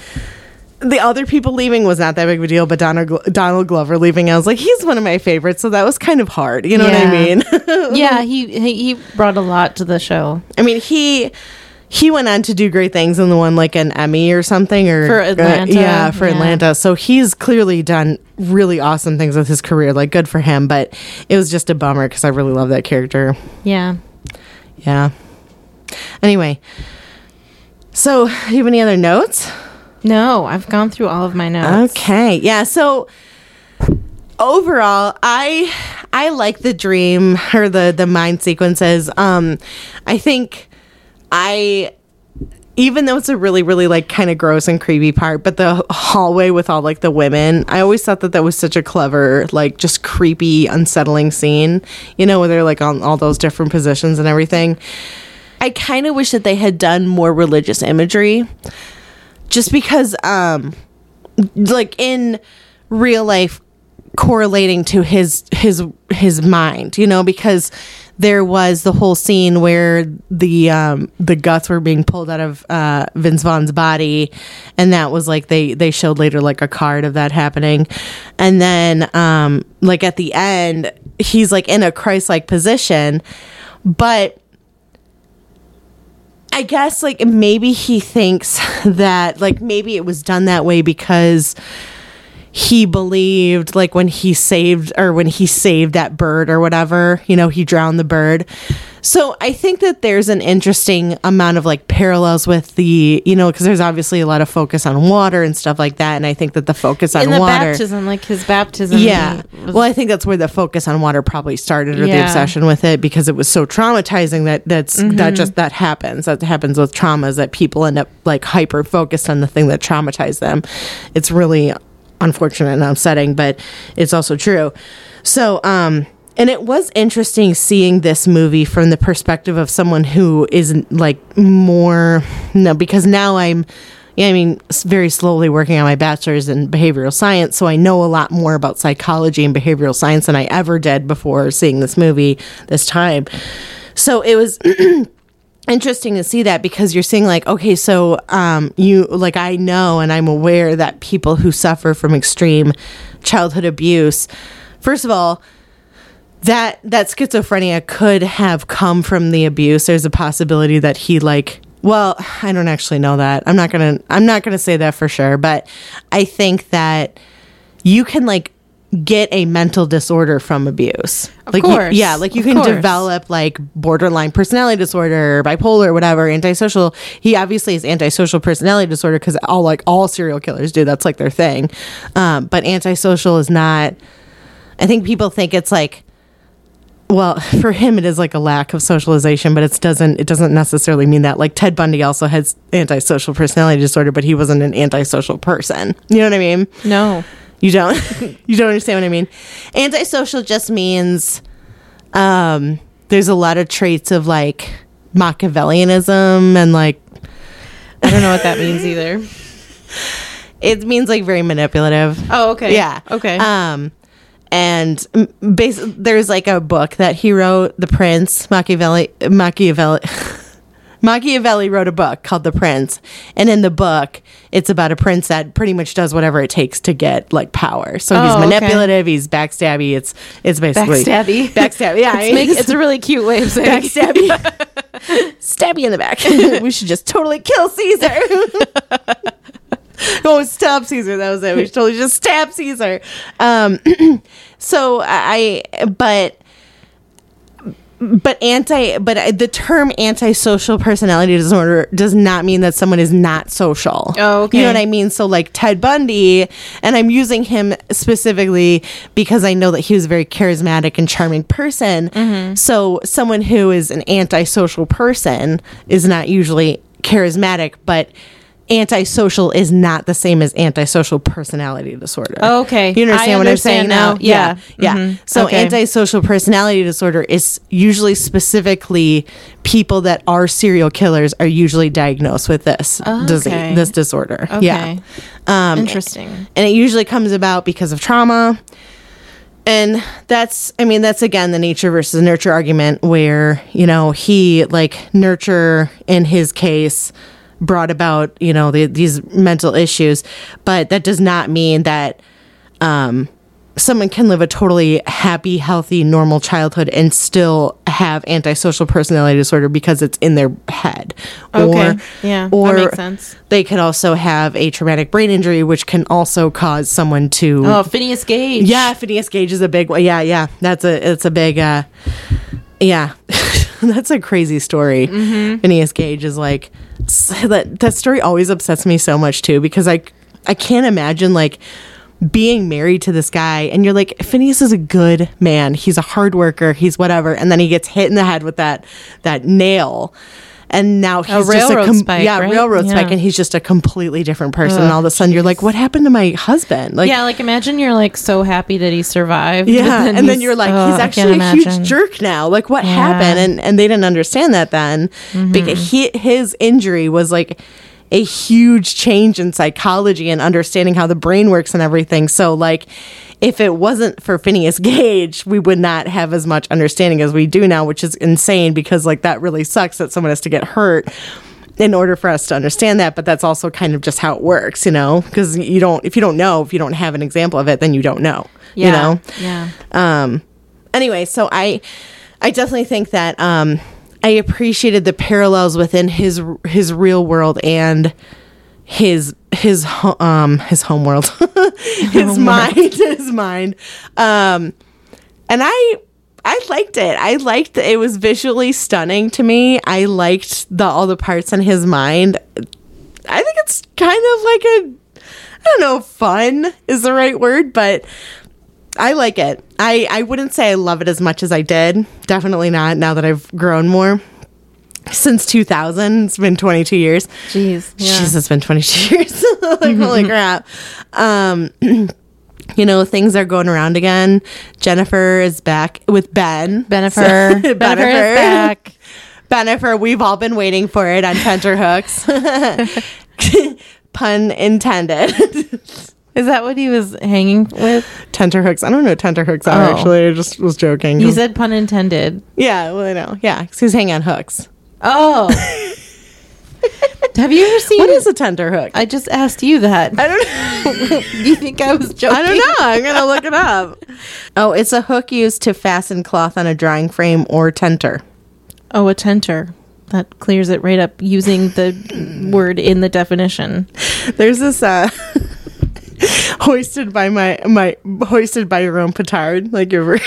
The other people leaving was not that big of a deal, but Donald, Donald Glover leaving, I was like, he's one of my favorites, so that was kind of hard. You know yeah. what I mean? Yeah, he, he he brought a lot to the show. I mean, he he went on to do great things and the one like an Emmy or something. Or, for Atlanta. Uh, yeah, for yeah. Atlanta. So he's clearly done really awesome things with his career. Like, good for him, but it was just a bummer because I really love that character. Yeah. Yeah. Anyway, so do you have any other notes? No, I've gone through all of my notes. Okay. Yeah. So overall, I I like the dream or the, the mind sequences. Um, I think I, even though it's a really, really like kind of gross and creepy part, but the hallway with all like the women, I always thought that that was such a clever, like just creepy, unsettling scene, you know, where they're like on all those different positions and everything. I kind of wish that they had done more religious imagery. Just because, um, like in real life, correlating to his his his mind, you know, because there was the whole scene where the um, the guts were being pulled out of uh, Vince Vaughn's body, and that was like they they showed later like a card of that happening, and then um, like at the end he's like in a Christ-like position, but. I guess, like, maybe he thinks that, like, maybe it was done that way because he believed, like when he saved or when he saved that bird or whatever, you know, he drowned the bird. So I think that there's an interesting amount of like parallels with the, you know, because there's obviously a lot of focus on water and stuff like that. And I think that the focus on water. And the water, baptism, like his baptism. Yeah. Was, well, I think that's where the focus on water probably started, or yeah. the obsession with it, because it was so traumatizing that that's mm-hmm. that just that happens. That happens with traumas, that people end up like hyper focused on the thing that traumatized them. It's really unfortunate and upsetting, but it's also true. So um and it was interesting seeing this movie from the perspective of someone who isn't like more no because now I'm yeah I mean very slowly working on my bachelor's in behavioral science, so I know a lot more about psychology and behavioral science than I ever did before seeing this movie this time. So it was interesting to see that, because you're seeing like, okay, so um you like I know and I'm aware that people who suffer from extreme childhood abuse, first of all, that that schizophrenia could have come from the abuse. There's a possibility that he like well I don't actually know that I'm not gonna I'm not gonna say that for sure, but I think that you can like get a mental disorder from abuse. Of like, course. You, yeah, like you of can course. develop like borderline personality disorder, bipolar, whatever, antisocial. He obviously is antisocial personality disorder because all like all serial killers do. That's like their thing. Um, but antisocial is not, I think people think it's like, well, for him it is like a lack of socialization, but it doesn't it doesn't necessarily mean that. Like Ted Bundy also has antisocial personality disorder, but he wasn't an antisocial person. You know what I mean? No. You don't you don't understand what I mean. Antisocial just means um, there's a lot of traits of like Machiavellianism and like I don't know what that means either. It means like very manipulative. Oh, okay. Yeah. Okay. Um, and bas- there's like a book that he wrote, The Prince, Machiavelli Machiavelli Machiavelli wrote a book called The Prince, and in the book, it's about a prince that pretty much does whatever it takes to get like power. So oh, he's manipulative, okay. he's backstabby. It's it's basically backstabby, backstabby. Yeah, it's, I mean, make, it's a really cute way of saying backstabby, stabby in the back. We should just totally kill Caesar. Oh, stab Caesar! That was it. We should totally just stab Caesar. Um, so I, but. But anti, but the term antisocial personality disorder does not mean that someone is not social. Oh, okay. You know what I mean? So, like Ted Bundy, and I'm using him specifically because I know that he was a very charismatic and charming person. Mm-hmm. So, someone who is an antisocial person is not usually charismatic, but antisocial is not the same as antisocial personality disorder. Oh, okay. You understand I what understand I'm saying now? now? Yeah. Yeah. Mm-hmm. yeah. So okay. Antisocial personality disorder is usually specifically people that are serial killers are usually diagnosed with this oh, okay. disease, this disorder. Okay. Yeah. Um, Interesting. And it usually comes about because of trauma. And that's, I mean, that's again the nature versus nurture argument where, you know, he like nurture in his case brought about, you know, the, these mental issues, but that does not mean that um, someone can live a totally happy, healthy, normal childhood and still have antisocial personality disorder because it's in their head. Okay. Or, yeah, or that makes sense. They could also have a traumatic brain injury, which can also cause someone to... Oh, Phineas Gage. Yeah, Phineas Gage is a big one. Yeah, yeah. That's a, it's a big... Uh, yeah. That's a crazy story. Mm-hmm. Phineas Gage is like... So that that story always upsets me so much too, because I I can't imagine like being married to this guy and you're like, Phineas is a good man, he's a hard worker, he's whatever, and then he gets hit in the head with that that nail, and now he's a just a com- spike, yeah right? railroad yeah. spike, and he's just a completely different person. Ugh, and all of a sudden geez. You're like, what happened to my husband? Like yeah, like imagine you're like so happy that he survived. Yeah, and then you're like, oh, he's actually a huge jerk now. Like what yeah. happened? And and they didn't understand that then mm-hmm. because he, his injury was like a huge change in psychology and understanding how the brain works and everything. So like if it wasn't for Phineas Gage, we would not have as much understanding as we do now, which is insane because like that really sucks that someone has to get hurt in order for us to understand that. But that's also kind of just how it works, you know, because you don't if you don't know, if you don't have an example of it, then you don't know, yeah. you know? Yeah. Um, anyway, so I, I definitely think that um, I appreciated the parallels within his, his real world and his his um his home world, his home mind, world. his mind. Um, and I I liked it. I liked that it was visually stunning to me. I liked the all the parts in his mind. I think it's kind of like a, I don't know, fun is the right word, but I like it. I, I wouldn't say I love it as much as I did. Definitely not now that I've grown more. Since two thousand, it's been twenty-two years. Jeez. Yeah. Jeez, it's been twenty-two years. Like, holy crap. Um, you know, things are going around again. Jennifer is back with Ben. Bennifer. So, Bennifer. Bennifer is back. Bennifer, we've all been waiting for it on tenterhooks. Pun intended. Is that what he was hanging with? Tenterhooks. I don't know what tenterhooks are, oh. actually. I just was joking. You said pun intended. Yeah, well, I know. Yeah, because he's hanging on hooks. Oh. Have you ever seen... What is a tenterhook? I just asked you that. I don't know. You think I was joking? I don't know. I'm going to look it up. Oh, it's a hook used to fasten cloth on a drying frame or tenter. Oh, a tenter. That clears it right up using the word in the definition. There's this... Uh, hoisted by my my hoisted by your own petard. Like, you ever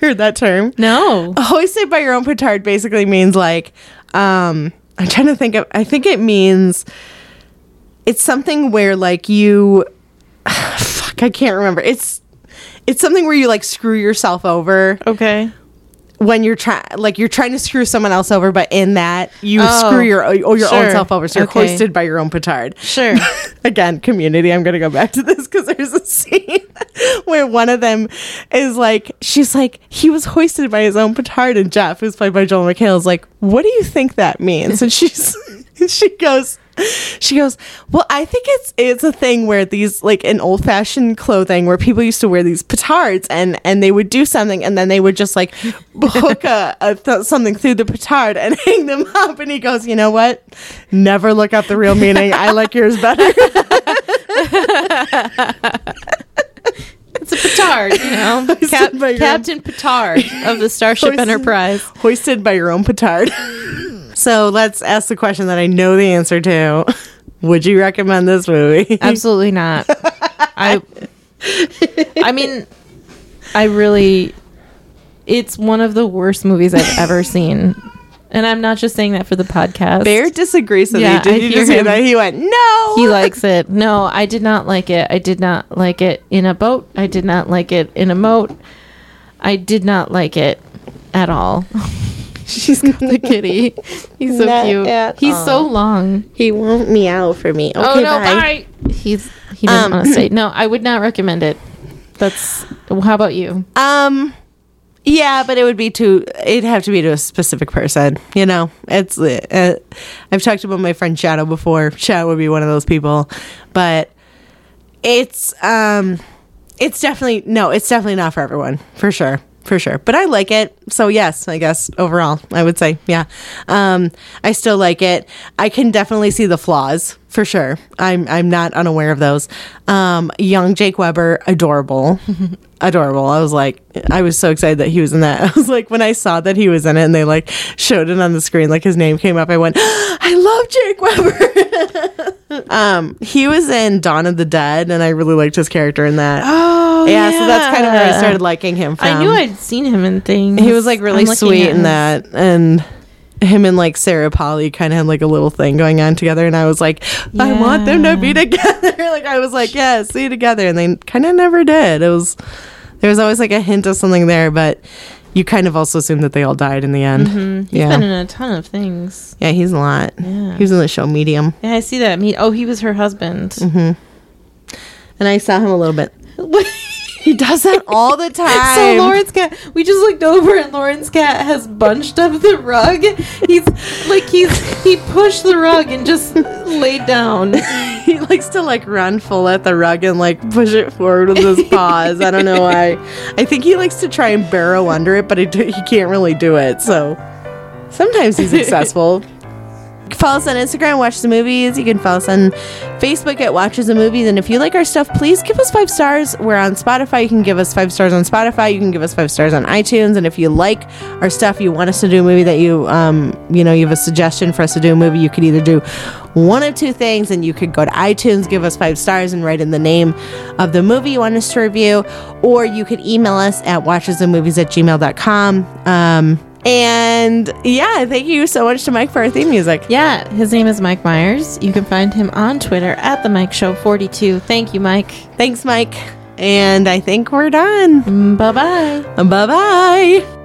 heard that term? No. Hoisted by your own petard basically means like um I'm trying to think of I think it means it's something where like you fuck I can't remember. It's it's something where you like screw yourself over. Okay. When you're trying, like you're trying to screw someone else over, but in that you oh, screw your or your sure. own self over, so you're okay. hoisted by your own petard. Sure. Again, Community. I'm gonna go back to this because there's a scene where one of them is like, she's like, he was hoisted by his own petard, and Jeff, who's played by Joel McHale, is like, what do you think that means? And she's, she goes. She goes, well, I think it's it's a thing where these, like, an old-fashioned clothing where people used to wear these petards, and, and they would do something, and then they would just, like, hook a, a th- something through the petard and hang them up. And he goes, you know what? Never look up the real meaning. I like yours better. It's a petard, you know? Cap- Captain Petard of the Starship hoisted, Enterprise. Hoisted by your own petard. So let's ask the question that I know the answer to. Would you recommend this movie? Absolutely not. I I mean, I really... It's one of the worst movies I've ever seen. And I'm not just saying that for the podcast. Bear disagrees with yeah, me. Did I you just hear him. That? He went, no! He likes it. No, I did not like it. I did not like it in a boat. I did not like it in a moat. I did not like it at all. She's got the kitty. He's so Not cute. He's all. So long. He won't meow for me. Okay, oh, no, bye. bye. He's, he doesn't um, want to say. No, I would not recommend it. That's, how about you? Um, yeah, but it would be to, it'd have to be to a specific person, you know? It's, uh, I've talked about my friend Shadow before. Shadow would be one of those people. But it's, um, it's definitely, no, it's definitely not for everyone, for sure. For sure. But I like it. So yes, I guess overall, I would say, yeah. Um, I still like it. I can definitely see the flaws, for sure. I'm I'm not unaware of those. Um, young Jake Weber, adorable. Adorable. I was like, I was so excited that he was in that. I was like, when I saw that he was in it and they like showed it on the screen, like his name came up, I went, I love Jake Weber. um, he was in Dawn of the Dead and I really liked his character in that. Oh, yeah. Yeah, so that's kind of where I started liking him from. I knew I'd seen him in things. He was like really sweet in that, and him and like Sarah Polly kind of had like a little thing going on together, and I was like, yeah. I want them to be together. Like I was like, yeah, see you together, and they kind of never did. It was, there was always like a hint of something there, but you kind of also assume that they all died in the end. Mm-hmm. He's yeah. been in a ton of things. Yeah, he's a lot. Yeah, he was in the show Medium. Yeah, I see that. Me- oh, he was her husband. Mm-hmm. And I saw him a little bit. He does that all the time. So Lauren's cat, we just looked over and Lauren's cat has bunched up the rug. He's like, he's he pushed the rug and just laid down. He likes to like run full at the rug and like push it forward with his paws. I don't know why. I think he likes to try and burrow under it, but it, he can't really do it. So sometimes he's successful. follow us on Instagram, Watch the Movies. You can follow us on Facebook at Watches the Movies. And if you like our stuff, please give us five stars. We're on Spotify. You can give us five stars on Spotify. You can give us five stars on iTunes. And if you like our stuff, you want us to do a movie that you, um, you know, you have a suggestion for us to do a movie, you could either do one of two things, and you could go to iTunes, give us five stars, and write in the name of the movie you want us to review, or you could email us at watches the movies at gmail dot com. Um, and yeah, thank you so much to Mike for our theme music. Yeah, his name is Mike Myers. You can find him on Twitter at The Mike Show forty-two. Thank you, Mike. Thanks, Mike. And I think we're done. Bye bye. Bye bye.